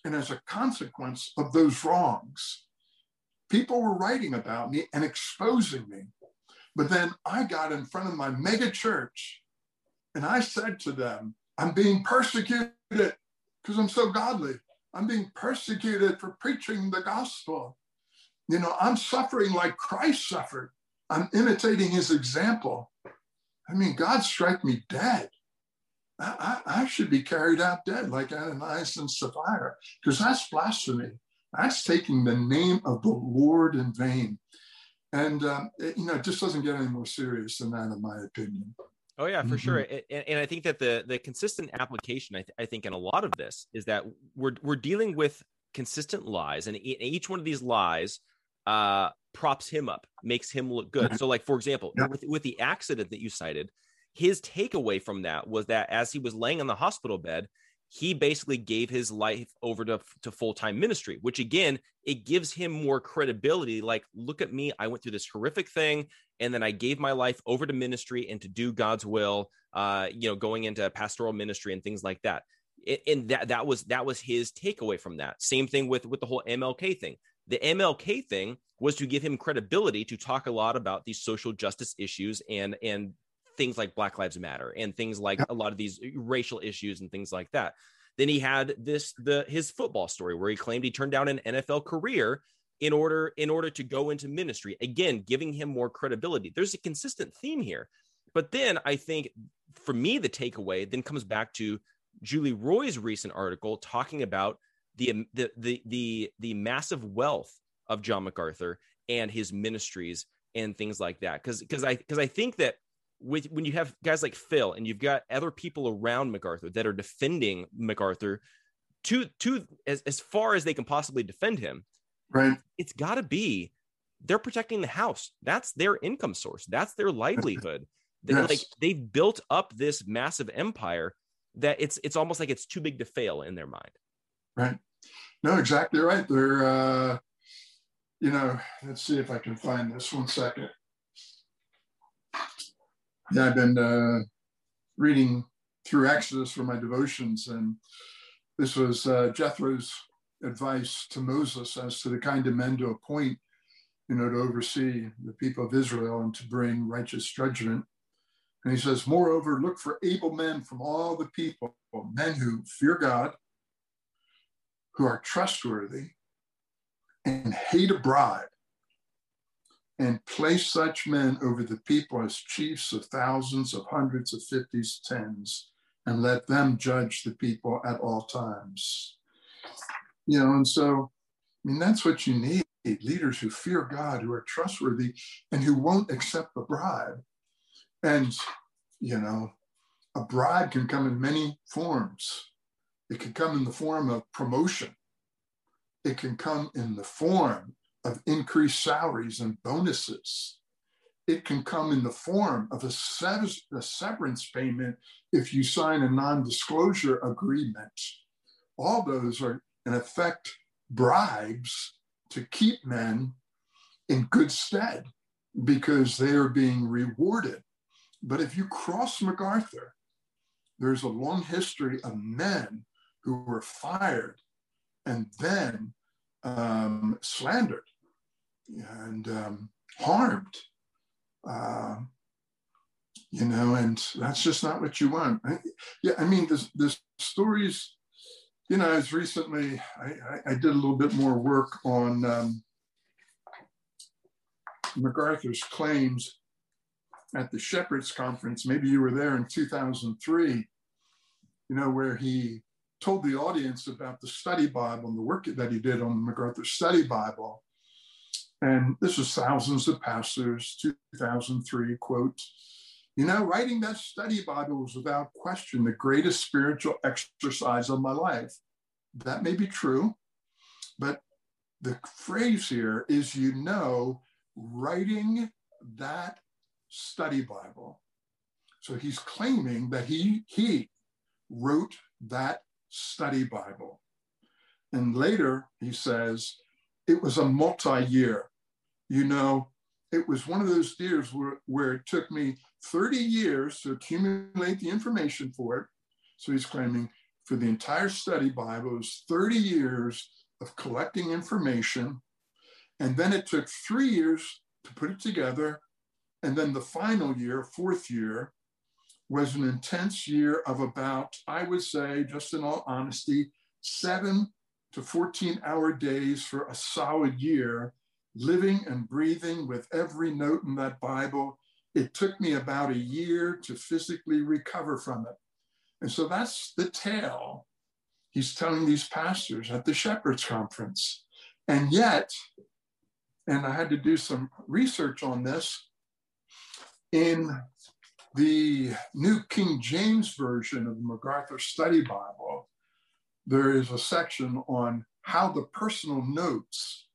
and as a consequence of those wrongs, people were writing about me and exposing me, but then I got in front of my mega church and I said to them, I'm being persecuted because I'm so godly. I'm being persecuted for preaching the gospel. You know, I'm suffering like Christ suffered. I'm imitating his example. I mean, God strike me dead. I, I, I should be carried out dead like Ananias and Sapphira, because that's blasphemy. That's taking the name of the Lord in vain. And, um, it, you know, it just doesn't get any more serious than that, in my opinion. Oh, yeah, for mm-hmm. sure. And, and I think that the the consistent application, I, th- I think, in a lot of this is that we're we're dealing with consistent lies. And each one of these lies uh, props him up, makes him look good. So, like, for example, yeah. with, with the accident that you cited, his takeaway from that was that as he was laying on the hospital bed, he basically gave his life over to, to full-time ministry, which again, it gives him more credibility. Like, look at me, I went through this horrific thing, and then I gave my life over to ministry and to do God's will, uh, you know, going into pastoral ministry and things like that. And that that was that was his takeaway from that. Same thing with, with the whole M L K thing. The M L K thing was to give him credibility to talk a lot about these social justice issues and and. things like Black Lives Matter and things like a lot of these racial issues and things like that. Then he had this, the, his football story where he claimed he turned down an N F L career in order, in order to go into ministry, again, giving him more credibility. There's a consistent theme here, but then I think for me, the takeaway then comes back to Julie Roy's recent article talking about the, the, the, the, the massive wealth of John MacArthur and his ministries and things like that. Cause, cause I, cause I think that, With, when you have guys like Phil and you've got other people around MacArthur that are defending MacArthur to to as, as far as they can possibly defend him, right? It's got to be they're protecting the house. That's their income source. That's their livelihood. They're yes. like they've built up this massive empire that it's it's almost like it's too big to fail in their mind. Right. No, exactly right. They're uh, you know. Let's see if I can find this one second. Yeah, I've been uh, reading through Exodus for my devotions, and this was uh, Jethro's advice to Moses as to the kind of men to appoint, you know, to oversee the people of Israel and to bring righteous judgment. And he says, moreover, look for able men from all the people, men who fear God, who are trustworthy, and hate a bribe, and place such men over the people as chiefs of thousands, of hundreds, of fifties, tens, and let them judge the people at all times. You know, and so, I mean, that's what you need, leaders who fear God, who are trustworthy, and who won't accept the bribe. And, you know, a bribe can come in many forms. It can come in the form of promotion. It can come in the form of increased salaries and bonuses. It can come in the form of a severance payment if you sign a non-disclosure agreement. All those are, in effect, bribes to keep men in good stead because they are being rewarded. But if you cross MacArthur, there's a long history of men who were fired and then um, slandered and um, harmed. Uh, you know, and that's just not what you want. I, yeah, I mean, there's, there's stories, you know, as recently, I, I, I did a little bit more work on um, MacArthur's claims at the Shepherds Conference. Maybe you were there in two thousand three, you know, where he told the audience about the study Bible and the work that he did on the MacArthur Study Bible. And this was thousands of pastors, two thousand three, quote, you know, writing that study Bible was without question the greatest spiritual exercise of my life. That may be true, but the phrase here is, you know, writing that study Bible. So he's claiming that he, he wrote that study Bible. And later he says, it was a multi-year, you know, it was one of those years where, where it took me thirty years to accumulate the information for it. So he's claiming for the entire study Bible, it was thirty years of collecting information. And then it took three years to put it together. And then the final year, fourth year, was an intense year of about, I would say, just in all honesty, seven to fourteen hour days for a solid year, living and breathing with every note in that Bible. It took me about a year to physically recover from it. And so that's the tale he's telling these pastors at the Shepherds Conference. And yet, and I had to do some research on this, in the New King James Version of the MacArthur Study Bible, there is a section on how the personal notes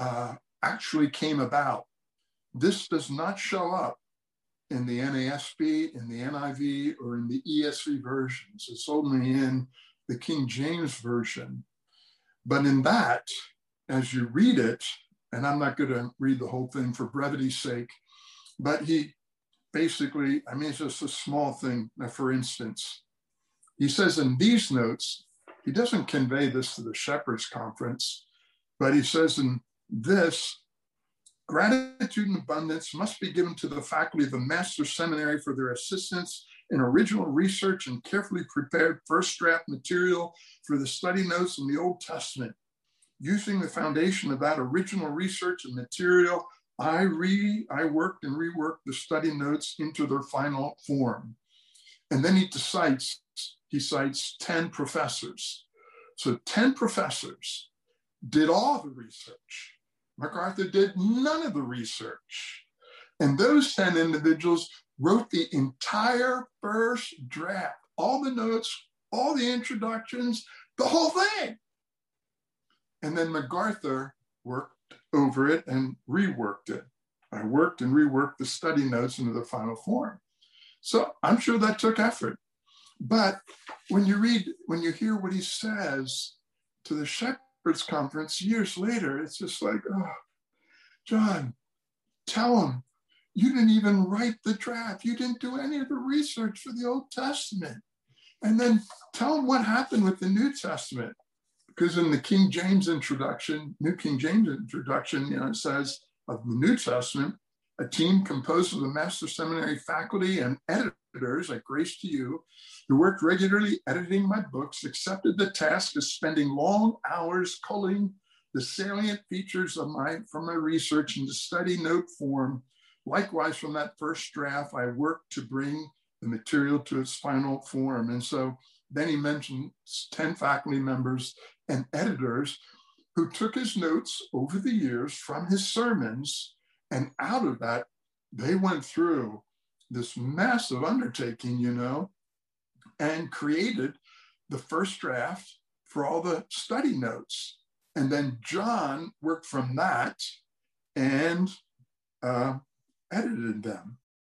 uh, actually came about. This does not show up in the N A S B, in the N I V, or in the E S V versions. It's only in the King James Version. But in that, as you read it, and I'm not going to read the whole thing for brevity's sake, but he basically, I mean, it's just a small thing. Now, for instance, he says in these notes, he doesn't convey this to the Shepherds Conference, but he says in this, gratitude and abundance must be given to the faculty of the Master Seminary for their assistance in original research and carefully prepared first draft material for the study notes in the Old Testament. Using the foundation of that original research and material, I re I worked and reworked the study notes into their final form. And then he cites he cites ten professors. So ten professors did all the research. MacArthur did none of the research. And those ten individuals wrote the entire first draft, all the notes, all the introductions, the whole thing. And then MacArthur worked over it and reworked it. I worked and reworked the study notes into the final form. So I'm sure that took effort. But when you read, when you hear what he says to the Shepherds Conference years later, it's just like, oh, John, tell him you didn't even write the draft. You didn't do any of the research for the Old Testament. And then tell him what happened with the New Testament. Because in the King James introduction, New King James introduction, you know, it says of the New Testament, a team composed of the Master Seminary faculty and editors at Grace to You, who worked regularly editing my books, accepted the task of spending long hours culling the salient features of my from my research into study note form. Likewise, from that first draft, I worked to bring the material to its final form. And so then he mentions ten faculty members and editors who took his notes over the years from his sermons, and out of that, they went through this massive undertaking, you know, and created the first draft for all the study notes. And then John worked from that and uh, edited them.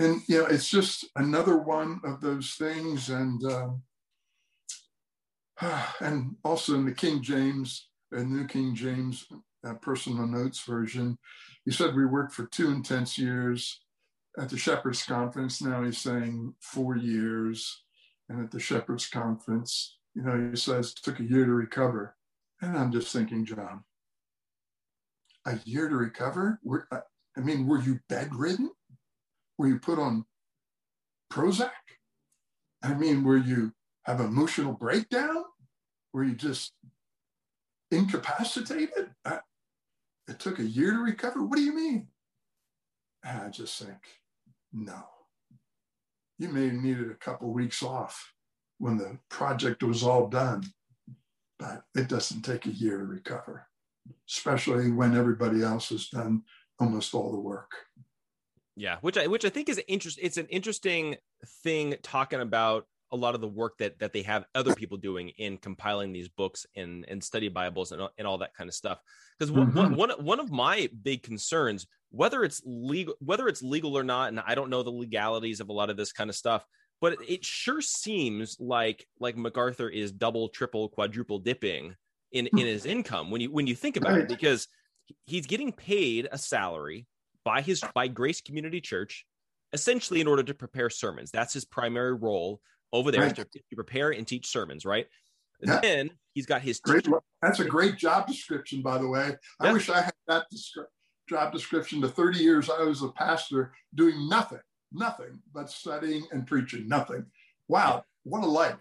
And, you know, it's just another one of those things. And um, and also in the King James, the New King James uh, Personal Notes Version, he said we worked for two intense years at the Shepherd's Conference. Now he's saying four years. And at the Shepherd's Conference, you know, he says it took a year to recover. And I'm just thinking, John, a year to recover? We're, I mean, were you bedridden? Were you put on Prozac? I mean, were you have an emotional breakdown? Were you just incapacitated? I, it took a year to recover. What do you mean? And I just think, no. You may have needed a couple of weeks off when the project was all done, but it doesn't take a year to recover, especially when everybody else has done almost all the work. Yeah, which I which I think is interesting. It's an interesting thing talking about a lot of the work that that they have other people doing in compiling these books and and study Bibles and, and all that kind of stuff. Because mm-hmm. one, one one of my big concerns, whether it's legal, whether it's legal or not, and I don't know the legalities of a lot of this kind of stuff, but it sure seems like like MacArthur is double, triple, quadruple dipping in in his income when you when you think about it, because he's getting paid a salary by his by Grace Community Church, essentially in order to prepare sermons. That's his primary role over there, right, to, to prepare and teach sermons, right? And yeah. Then he's got his... Great, that's a great job description, by the way. I yeah. wish I had that descri- job description. The thirty years I was a pastor doing nothing, nothing but studying and preaching, nothing. Wow, what a life.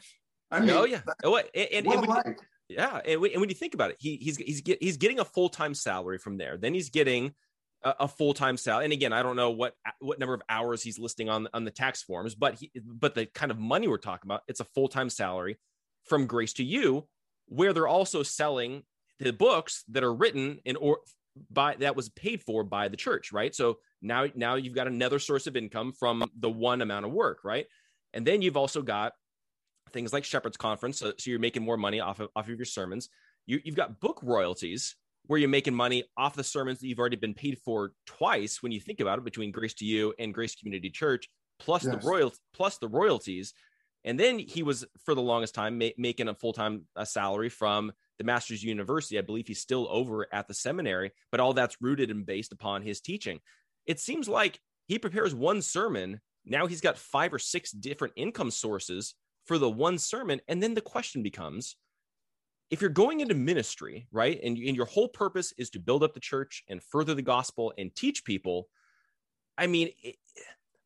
I mean, oh, yeah. That, oh, and, and, what and a life. You, yeah, and when you think about it, he, he's, he's, get, he's getting a full-time salary from there. Then he's getting... a full-time salary. And again, I don't know what, what number of hours he's listing on, on the tax forms, but he, but the kind of money we're talking about, it's a full-time salary from Grace to You, where they're also selling the books that are written in or by that was paid for by the church. Right. So now, now you've got another source of income from the one amount of work. Right. And then you've also got things like Shepherd's Conference. So, so you're making more money off of, off of your sermons. You, you've got book royalties, where you're making money off the sermons that you've already been paid for twice when you think about it, between Grace to You and Grace Community Church, plus yes. the royal, plus the royalties. And then he was, for the longest time, ma- making a full-time uh, salary from the Master's University. I believe he's still over at the seminary, but all that's rooted and based upon his teaching. It seems like he prepares one sermon. Now he's got five or six different income sources for the one sermon. And then the question becomes, if you're going into ministry, right, and, and your whole purpose is to build up the church and further the gospel and teach people, I mean, it,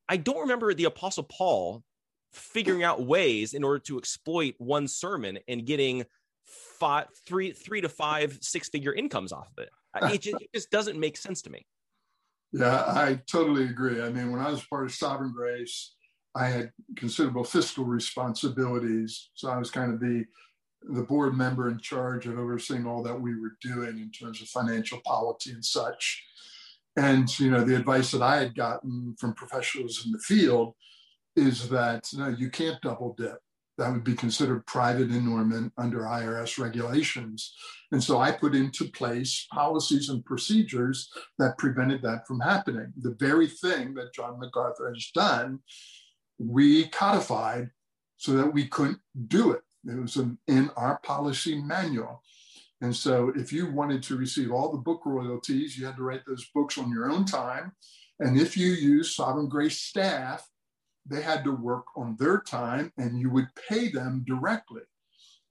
I don't remember the Apostle Paul figuring out ways in order to exploit one sermon and getting five, three, three to five, six-figure incomes off of it. It just, it just doesn't make sense to me. Yeah, I totally agree. I mean, when I was part of Sovereign Grace, I had considerable fiscal responsibilities, so I was kind of the the board member in charge of overseeing all that we were doing in terms of financial policy and such. And, you know, the advice that I had gotten from professionals in the field is that, you know, you can't double dip. that would be considered private inurement under I R S regulations. And so I put into place policies and procedures that prevented that from happening. The very thing that John MacArthur has done, we codified so that we couldn't do it. It was an, in our policy manual. And so if you wanted to receive all the book royalties, you had to write those books on your own time. And if you used Sovereign Grace staff, they had to work on their time and you would pay them directly.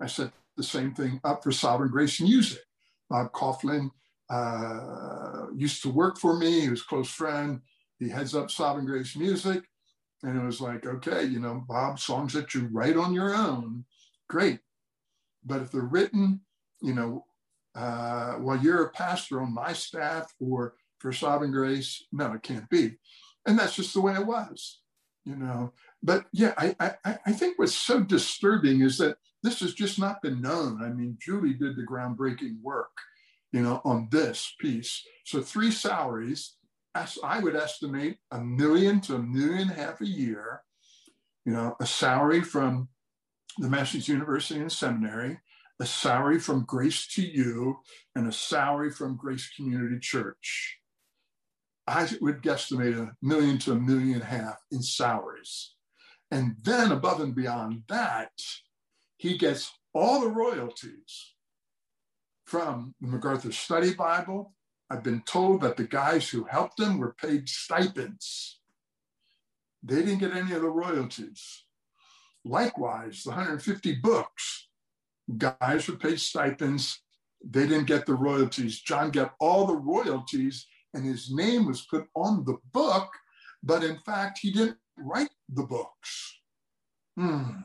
I set the same thing up for Sovereign Grace music. Bob Coughlin uh, used to work for me. He was a close friend. He heads up Sovereign Grace music. And it was like, okay, you know, Bob, songs that you write on your own, great. But if they're written, you know, uh, while you're a pastor on my staff or for Sovereign Grace, no, it can't be. And that's just the way it was. You know, but yeah, I, I I think what's so disturbing is that this has just not been known. I mean, Julie did the groundbreaking work, you know, on this piece. So three salaries, as I would estimate a million to a million and a half a year, you know, a salary from the Massachusetts University and Seminary, a salary from Grace to You, and a salary from Grace Community Church. I would guesstimate a million to a million and a half in salaries. And then above and beyond that, he gets all the royalties from the MacArthur Study Bible. I've been told that the guys who helped him were paid stipends. They didn't get any of the royalties. Likewise, the one hundred fifty books, guys were paid stipends. They didn't get the royalties. John got all the royalties, and his name was put on the book, but in fact, he didn't write the books. Hmm.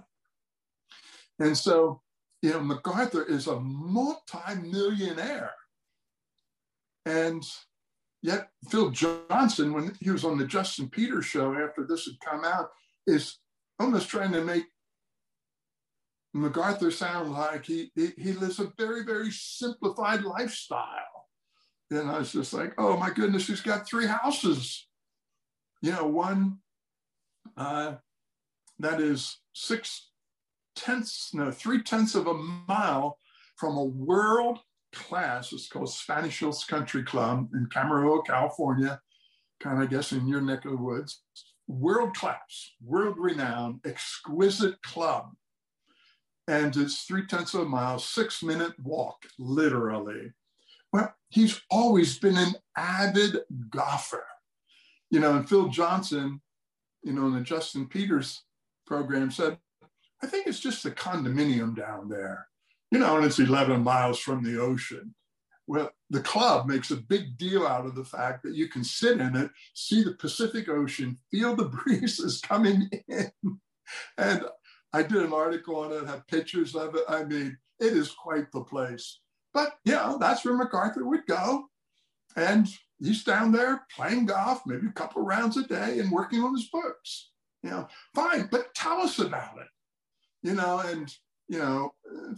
And so, you know, MacArthur is a multimillionaire. And yet Phil Johnson, when he was on the Justin Peters show after this had come out, is almost trying to make MacArthur sound like he, he, he lives a very, very simplified lifestyle. And I was just like, oh, my goodness, he's got three houses. You know, one uh, that is six tenths, no, three tenths of a mile from a world class. It's called Spanish Hills Country Club in Camarillo, California, kind of, I guess, in your neck of the woods. World class, world renowned, exquisite club. And it's three tenths of a mile, six minute walk, literally. Well, he's always been an avid golfer. You know, and Phil Johnson, you know, in the Justin Peters program said, I think it's just the condominium down there, you know, and it's eleven miles from the ocean. Well, the club makes a big deal out of the fact that you can sit in it, see the Pacific Ocean, feel the breezes coming in. And I did an article on it, have pictures of it. I mean, it is quite the place. But, you know, that's where MacArthur would go. And he's down there playing golf, maybe a couple rounds a day and working on his books. You know, fine, but tell us about it. You know, and, you know,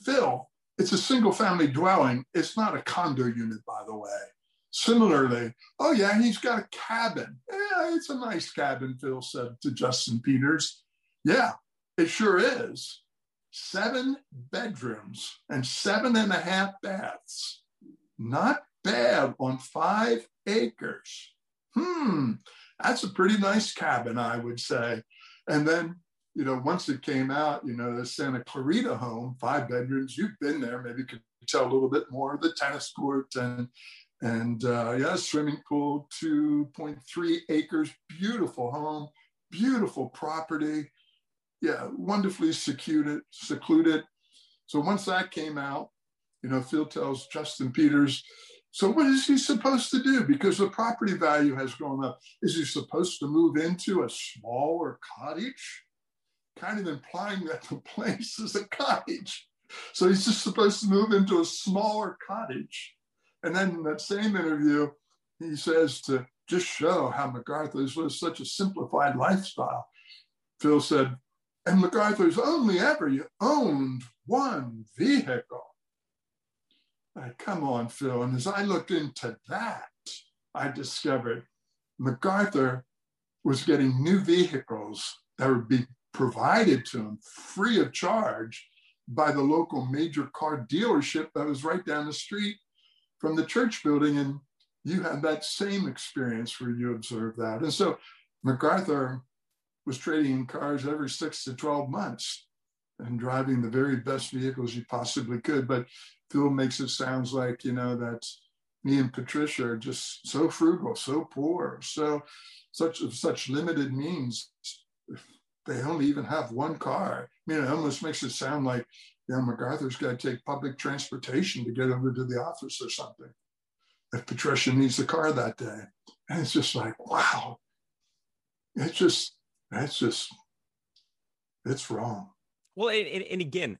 Phil, it's a single family dwelling. It's not a condo unit, by the way. Similarly, oh, yeah, he's got a cabin. Yeah, it's a nice cabin, Phil said to Justin Peters. Yeah, it sure is. Seven bedrooms and seven and a half baths. Not bad on five acres. Hmm, that's a pretty nice cabin, I would say. And then, you know, once it came out, you know, the Santa Clarita home, five bedrooms, you've been there, maybe you could tell a little bit more of the tennis court and, and uh, yeah, swimming pool, two point three acres, beautiful home, beautiful property. Yeah, wonderfully secluded, secluded. So once that came out, you know, Phil tells Justin Peters, so what is he supposed to do? Because the property value has gone up. Is he supposed to move into a smaller cottage? Kind of implying that the place is a cottage. So he's just supposed to move into a smaller cottage. And then in that same interview, he says to just show how MacArthur's was such a simplified lifestyle. Phil said, and MacArthur's only ever owned one vehicle. Like, come on, Phil. And as I looked into that, I discovered MacArthur was getting new vehicles that would be provided to them free of charge by the local major car dealership that was right down the street from the church building. And you had that same experience where you observed that. And so MacArthur was trading in cars every six to twelve months and driving the very best vehicles you possibly could. But Phil makes it sounds like, you know, that me and Patricia are just so frugal, so poor, so such such limited means. They only even have one car. I mean, it almost makes it sound like, you know, MacArthur's got to take public transportation to get over to the office or something if Patricia needs the car that day. And it's just like, wow, it's just, that's just, it's wrong. Well, and, and, and again,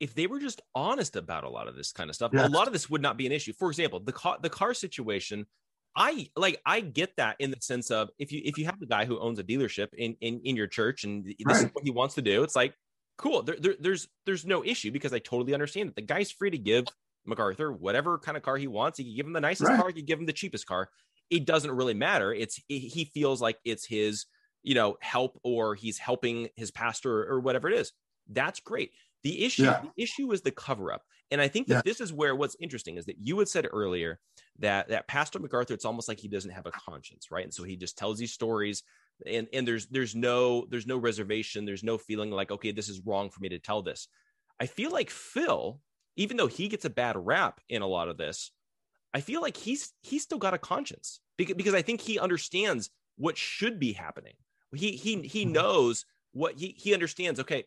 if they were just honest about a lot of this kind of stuff, yeah. a lot of this would not be an issue. For example, the car, the car situation, I like, I get that in the sense of if you, if you have a guy who owns a dealership in, in, in your church and this right. is what he wants to do, it's like, cool. There, there, there's, there's no issue because I totally understand that the guy's free to give MacArthur whatever kind of car he wants. He can give him the nicest right. car. He can give him the cheapest car. It doesn't really matter. It's, it, he feels like it's his, you know, help, or he's helping his pastor or whatever it is. That's great. The issue, yeah. the issue is the cover-up. And I think that yeah. this is where what's interesting is that you had said earlier that, that Pastor MacArthur, it's almost like he doesn't have a conscience, right? And so he just tells these stories and, and there's, there's no, there's no reservation. There's no feeling like, okay, this is wrong for me to tell this. I feel like Phil, even though he gets a bad rap in a lot of this, I feel like he's, he's still got a conscience because, because I think he understands what should be happening. He, he, he knows what he, he understands. Okay.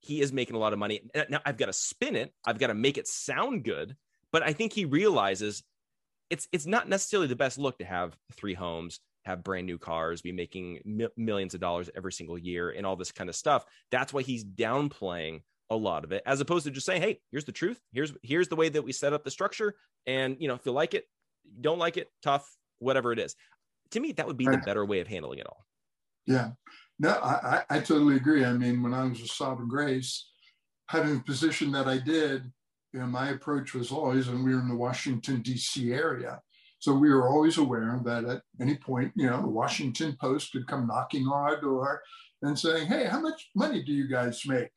He is making a lot of money. Now I've got to spin it. I've got to make it sound good. But I think he realizes it's it's not necessarily the best look to have three homes, have brand new cars, be making mi- millions of dollars every single year and all this kind of stuff. That's why he's downplaying a lot of it, as opposed to just saying, hey, here's the truth. Here's here's the way that we set up the structure. And, you know, if you like it, don't like it, tough, whatever it is. To me, that would be the better way of handling it all. Yeah. No, I, I totally agree. I mean, when I was with Sovereign Grace, having the position that I did, you know, my approach was always, and we were in the Washington, D C area. So we were always aware that at any point, you know, the Washington Post could come knocking on our door and saying, hey, how much money do you guys make?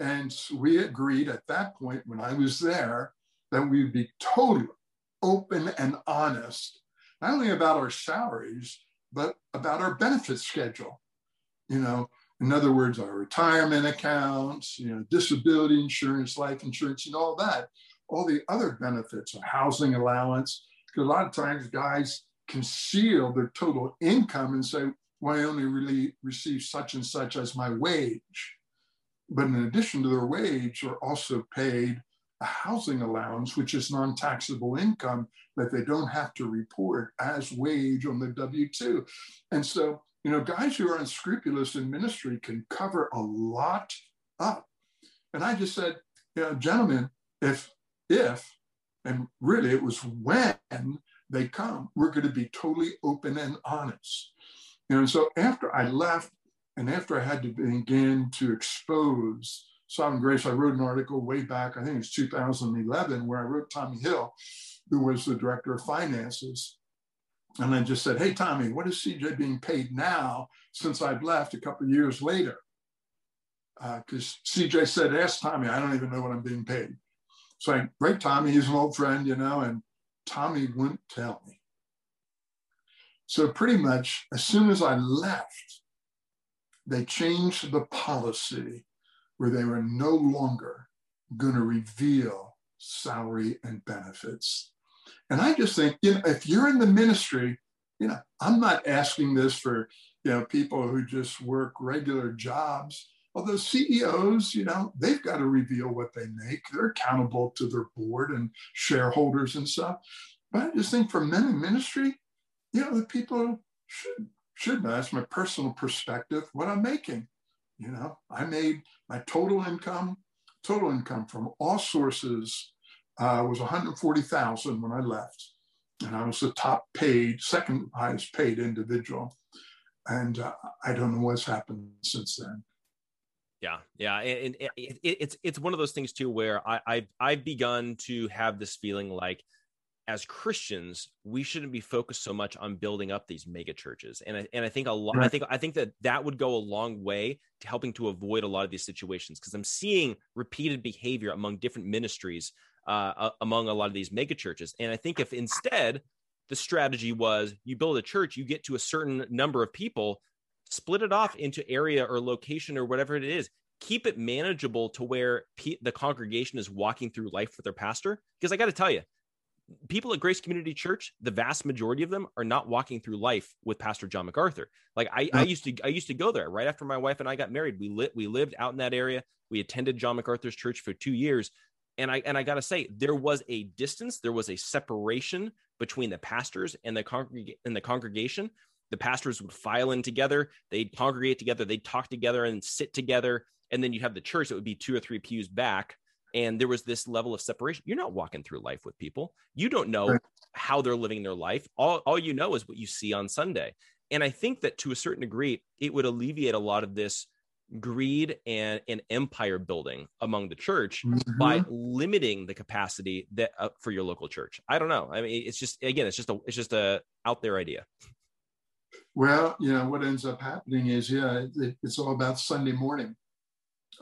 And we agreed at that point when I was there that we would be totally open and honest, not only about our salaries, but about our benefit schedule, you know, in other words, our retirement accounts, you know, disability insurance, life insurance, and all that, all the other benefits, our housing allowance, because a lot of times guys conceal their total income and say, well, I only really receive such and such as my wage. But in addition to their wage, are also paid a housing allowance, which is non-taxable income that they don't have to report as wage on the W two. And so, you know, guys who are unscrupulous in ministry can cover a lot up. And I just said, you know, gentlemen, if, if, and really it was when they come, we're going to be totally open and honest. You know, and so after I left and after I had to begin to expose Sovereign Grace, I wrote an article way back, I think it was two thousand eleven, where I wrote Tommy Hill, who was the director of finances. And I just said, hey, Tommy, what is C J being paid now since I've left a couple of years later? Because uh, C J said, ask Tommy, I don't even know what I'm being paid. So I write Tommy, he's an old friend, you know, and Tommy wouldn't tell me. So pretty much as soon as I left, they changed the policy where they were no longer going to reveal salary and benefits. And I just think, you know, if you're in the ministry, you know, I'm not asking this for, you know, people who just work regular jobs, although C E Os, you know, they've got to reveal what they make. They're accountable to their board and shareholders and stuff. But I just think for men in ministry, you know, the people should, should know, that's my personal perspective, what I'm making. You know, I made my total income, total income from all sources uh, was one hundred forty thousand dollars when I left. And I was the top paid, second highest paid individual. And uh, I don't know what's happened since then. Yeah. Yeah. And, and it, it, it's, it's one of those things too, where I, I've, I've begun to have this feeling like, as Christians, we shouldn't be focused so much on building up these mega churches. And I, and I think a lot, I think, I think that that would go a long way to helping to avoid a lot of these situations. Cause I'm seeing repeated behavior among different ministries, uh, among a lot of these mega churches. And I think if instead the strategy was you build a church, you get to a certain number of people, split it off into area or location or whatever it is, keep it manageable to where P- the congregation is walking through life with their pastor. Because I got to tell you, people at Grace Community Church, the vast majority of them are not walking through life with Pastor John MacArthur. Like I, I used to, I used to go there right after my wife and I got married. We lit, we lived out in that area. We attended John MacArthur's church for two years. And I, and I got to say, there was a distance, there was a separation between the pastors and the congreg and the congregation. The pastors would file in together. They'd congregate together. They'd talk together and sit together. And then you have the church that would be two or three pews back. And there was this level of separation. You're not walking through life with people. You don't know how they're living their life. All, all you know is what you see on Sunday. And I think that to a certain degree, it would alleviate a lot of this greed and, and empire building among the church mm-hmm. by limiting the capacity that uh, for your local church. I don't know. I mean, it's just, again, it's just a, it's just a out there idea. Well, you know, what ends up happening is, yeah, it, it's all about Sunday morning.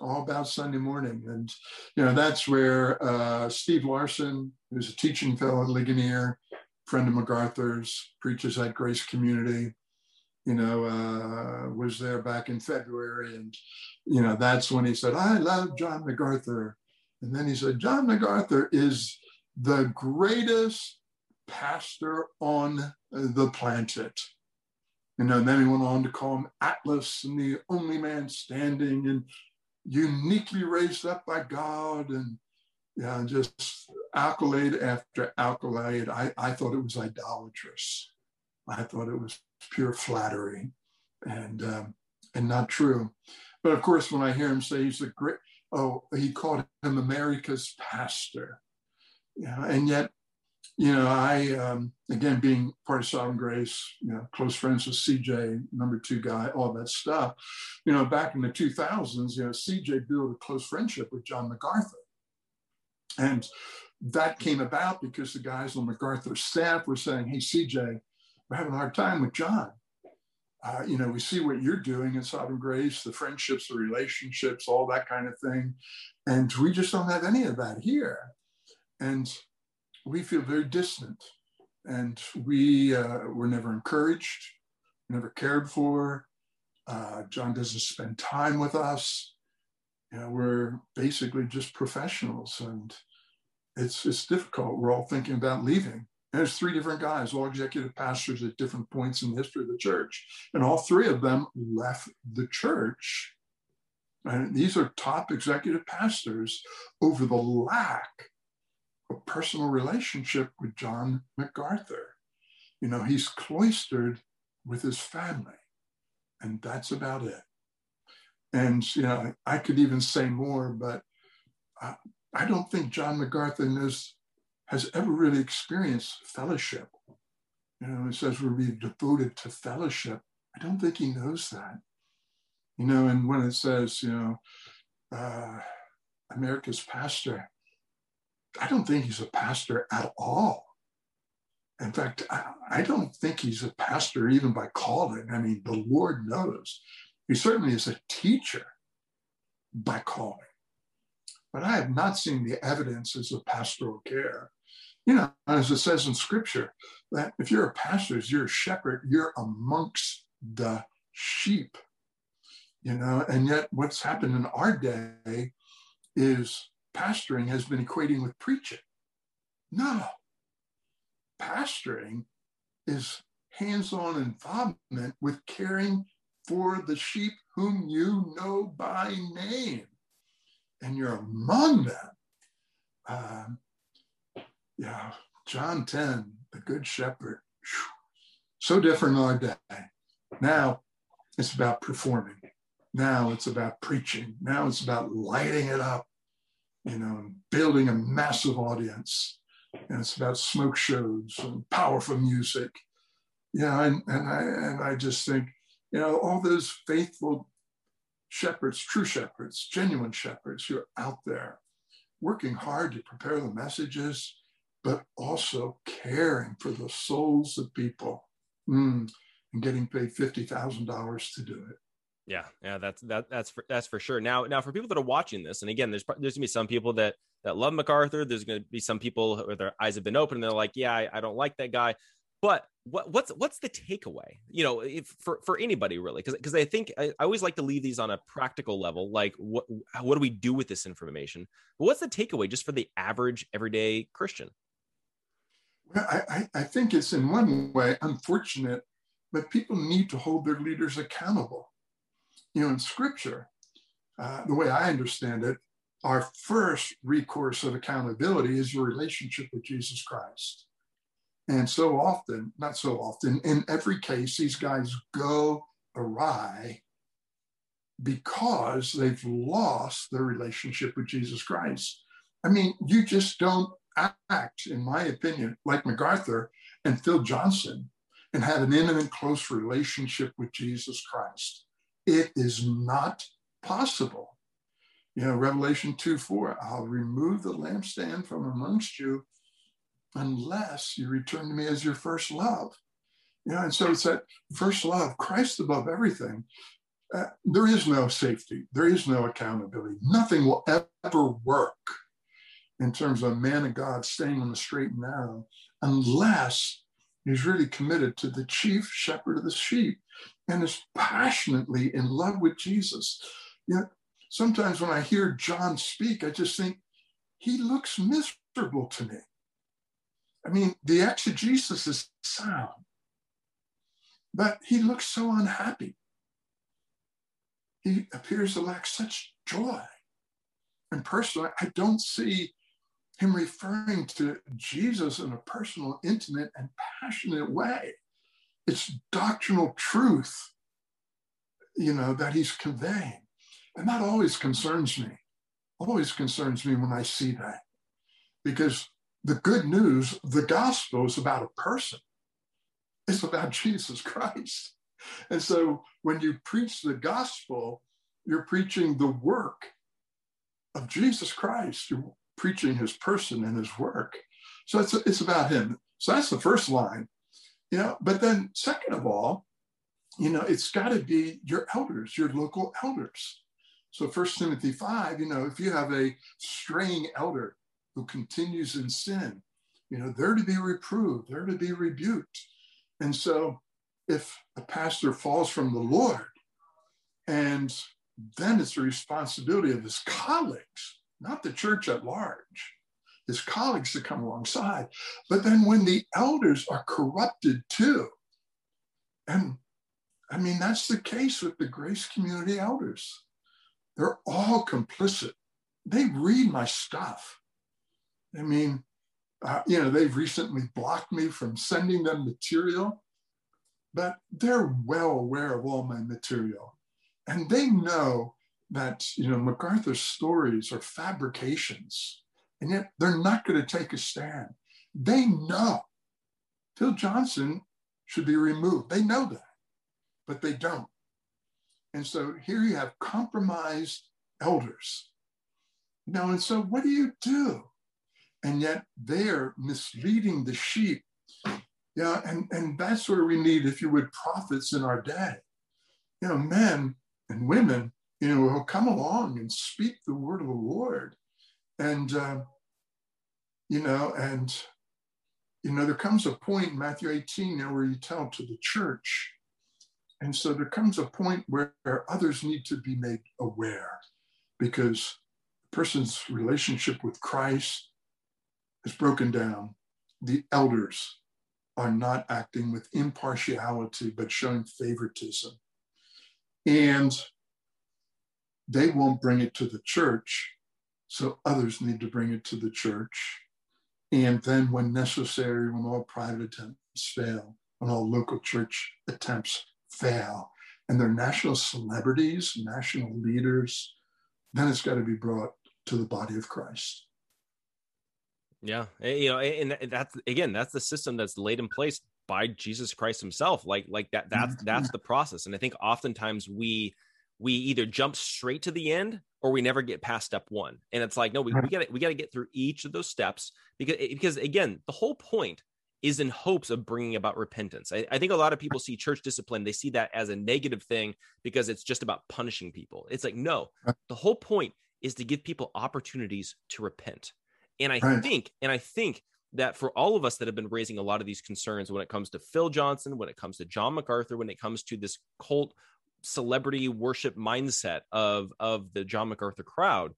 all about Sunday morning. And, you know, that's where uh, Steve Larson, who's a teaching fellow at Ligonier, friend of MacArthur's, preaches at Grace Community, you know, uh, was there back in February. And, you know, that's when he said, I love John MacArthur. And then he said, John MacArthur is the greatest pastor on the planet. You know, and then he went on to call him Atlas and the only man standing and uniquely raised up by God, and yeah, just accolade after accolade. I, I thought it was idolatrous. I thought it was pure flattery, and um, and not true. But of course, when I hear him say he's the great, oh, he called him America's pastor. Yeah, and yet, you know, I um, again being part of Sovereign Grace, you know, close friends with C J, number two guy, all that stuff. You know, back in the two thousands, you know, C J built a close friendship with John MacArthur, and that came about because the guys on MacArthur's staff were saying, "Hey, C J, we're having a hard time with John. Uh, you know, we see what you're doing in Sovereign Grace, the friendships, the relationships, all that kind of thing, and we just don't have any of that here." And we feel very distant, and we uh, were never encouraged, never cared for. Uh, John doesn't spend time with us. You know, we're basically just professionals, and it's it's difficult. We're all thinking about leaving. And there's three different guys, all executive pastors at different points in the history of the church, and all three of them left the church. And these are top executive pastors over the lack a personal relationship with John MacArthur. You know, he's cloistered with his family, and that's about it. And, you know, I could even say more, but I, I don't think John MacArthur knows, has ever really experienced fellowship. You know, it says we're really devoted to fellowship. I don't think he knows that. You know, and when it says, you know, uh, America's pastor, I don't think he's a pastor at all. In fact, I, I don't think he's a pastor even by calling. I mean, the Lord knows. He certainly is a teacher by calling. But I have not seen the evidences of pastoral care. You know, as it says in Scripture, that if you're a pastor, you're a shepherd, you're amongst the sheep. You know, and yet what's happened in our day is pastoring has been equating with preaching. No. Pastoring is hands-on involvement with caring for the sheep whom you know by name. And you're among them. Um, yeah, John ten, the good shepherd. Whew. So different our day. Now it's about performing. Now it's about preaching. Now it's about lighting it up. You know, building a massive audience, and it's about smoke shows and powerful music. Yeah, and, and I and I just think, you know, all those faithful shepherds, true shepherds, genuine shepherds who are out there working hard to prepare the messages, but also caring for the souls of people mm, and getting paid fifty thousand dollars to do it. Yeah. Yeah. That's, that, that's, for, that's for sure. Now, now for people that are watching this, and again, there's, there's gonna be some people that, that love MacArthur. There's going to be some people where their eyes have been open and they're like, yeah, I, I don't like that guy, but what, what's, what's the takeaway, you know, if, for, for anybody really? Cause, cause I think I, I always like to leave these on a practical level. Like what, what do we do with this information? But what's the takeaway just for the average everyday Christian? Well, I, I think it's in one way unfortunate, but people need to hold their leaders accountable. You know, in Scripture, uh, the way I understand it, our first recourse of accountability is your relationship with Jesus Christ. And so often, not so often, in every case, these guys go awry because they've lost their relationship with Jesus Christ. I mean, you just don't act, in my opinion, like MacArthur and Phil Johnson and have an intimate, close relationship with Jesus Christ. It is not possible. You know, Revelation two four, I'll remove the lampstand from amongst you unless you return to me as your first love. You know, and so it's that first love, Christ above everything. Uh, there is no safety. There is no accountability. Nothing will ever work in terms of man and God staying on the straight and narrow unless he's really committed to the chief shepherd of the sheep and is passionately in love with Jesus. Yet sometimes when I hear John speak, I just think he looks miserable to me. I mean, the exegesis is sound, but he looks so unhappy. He appears to lack such joy. And personally, I don't see him referring to Jesus in a personal, intimate, and passionate way. It's doctrinal truth, you know, that he's conveying. And that always concerns me, always concerns me when I see that. Because the good news, the gospel, is about a person. It's about Jesus Christ. And so when you preach the gospel, you're preaching the work of Jesus Christ. You're preaching his person and his work. So it's, it's about him. So that's the first line. You know, but then second of all, you know, it's got to be your elders, your local elders. So First Timothy five, you know, if you have a straying elder who continues in sin, you know, they're to be reproved, they're to be rebuked. And so if a pastor falls from the Lord, and then it's the responsibility of his colleagues, not the church at large, his colleagues to come alongside. But then when the elders are corrupted too, and I mean, that's the case with the Grace Community elders. They're all complicit. They read my stuff. I mean, uh, you know, they've recently blocked me from sending them material, but they're well aware of all my material. And they know that, you know, MacArthur's stories are fabrications. And yet they're not going to take a stand. They know Phil Johnson should be removed. They know that, but they don't. And so here you have compromised elders. Now, and so what do you do? And yet they're misleading the sheep. Yeah, and, and that's where we need, if you would, prophets in our day. You know, men and women, you know, who'll come along and speak the word of the Lord. And, uh, you know, and, you know, there comes a point in Matthew eighteen now where you tell to the church. And so there comes a point where others need to be made aware, because the person's relationship with Christ is broken down. The elders are not acting with impartiality, but showing favoritism. And they won't bring it to the church. So others need to bring it to the church. And then when necessary, when all private attempts fail, when all local church attempts fail, and they're national celebrities, national leaders, then it's got to be brought to the body of Christ. Yeah. You know, and that's, again, that's the system that's laid in place by Jesus Christ himself. Like, like that, that's, that's the process. And I think oftentimes we, we either jump straight to the end or we never get past step one. And it's like, no, we got to we got to get through each of those steps, because, because again, the whole point is in hopes of bringing about repentance. I, I think a lot of people see church discipline. They see that as a negative thing because it's just about punishing people. It's like, no, the whole point is to give people opportunities to repent. And I right. think, and I think that for all of us that have been raising a lot of these concerns when it comes to Phil Johnson, when it comes to John MacArthur, when it comes to this cult celebrity worship mindset of, of the John MacArthur crowd,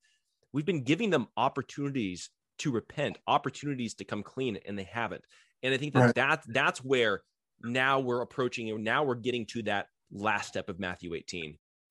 we've been giving them opportunities to repent, opportunities to come clean, and they haven't. And I think that, right. that that's where now we're approaching, and now we're getting to that last step of Matthew eighteen.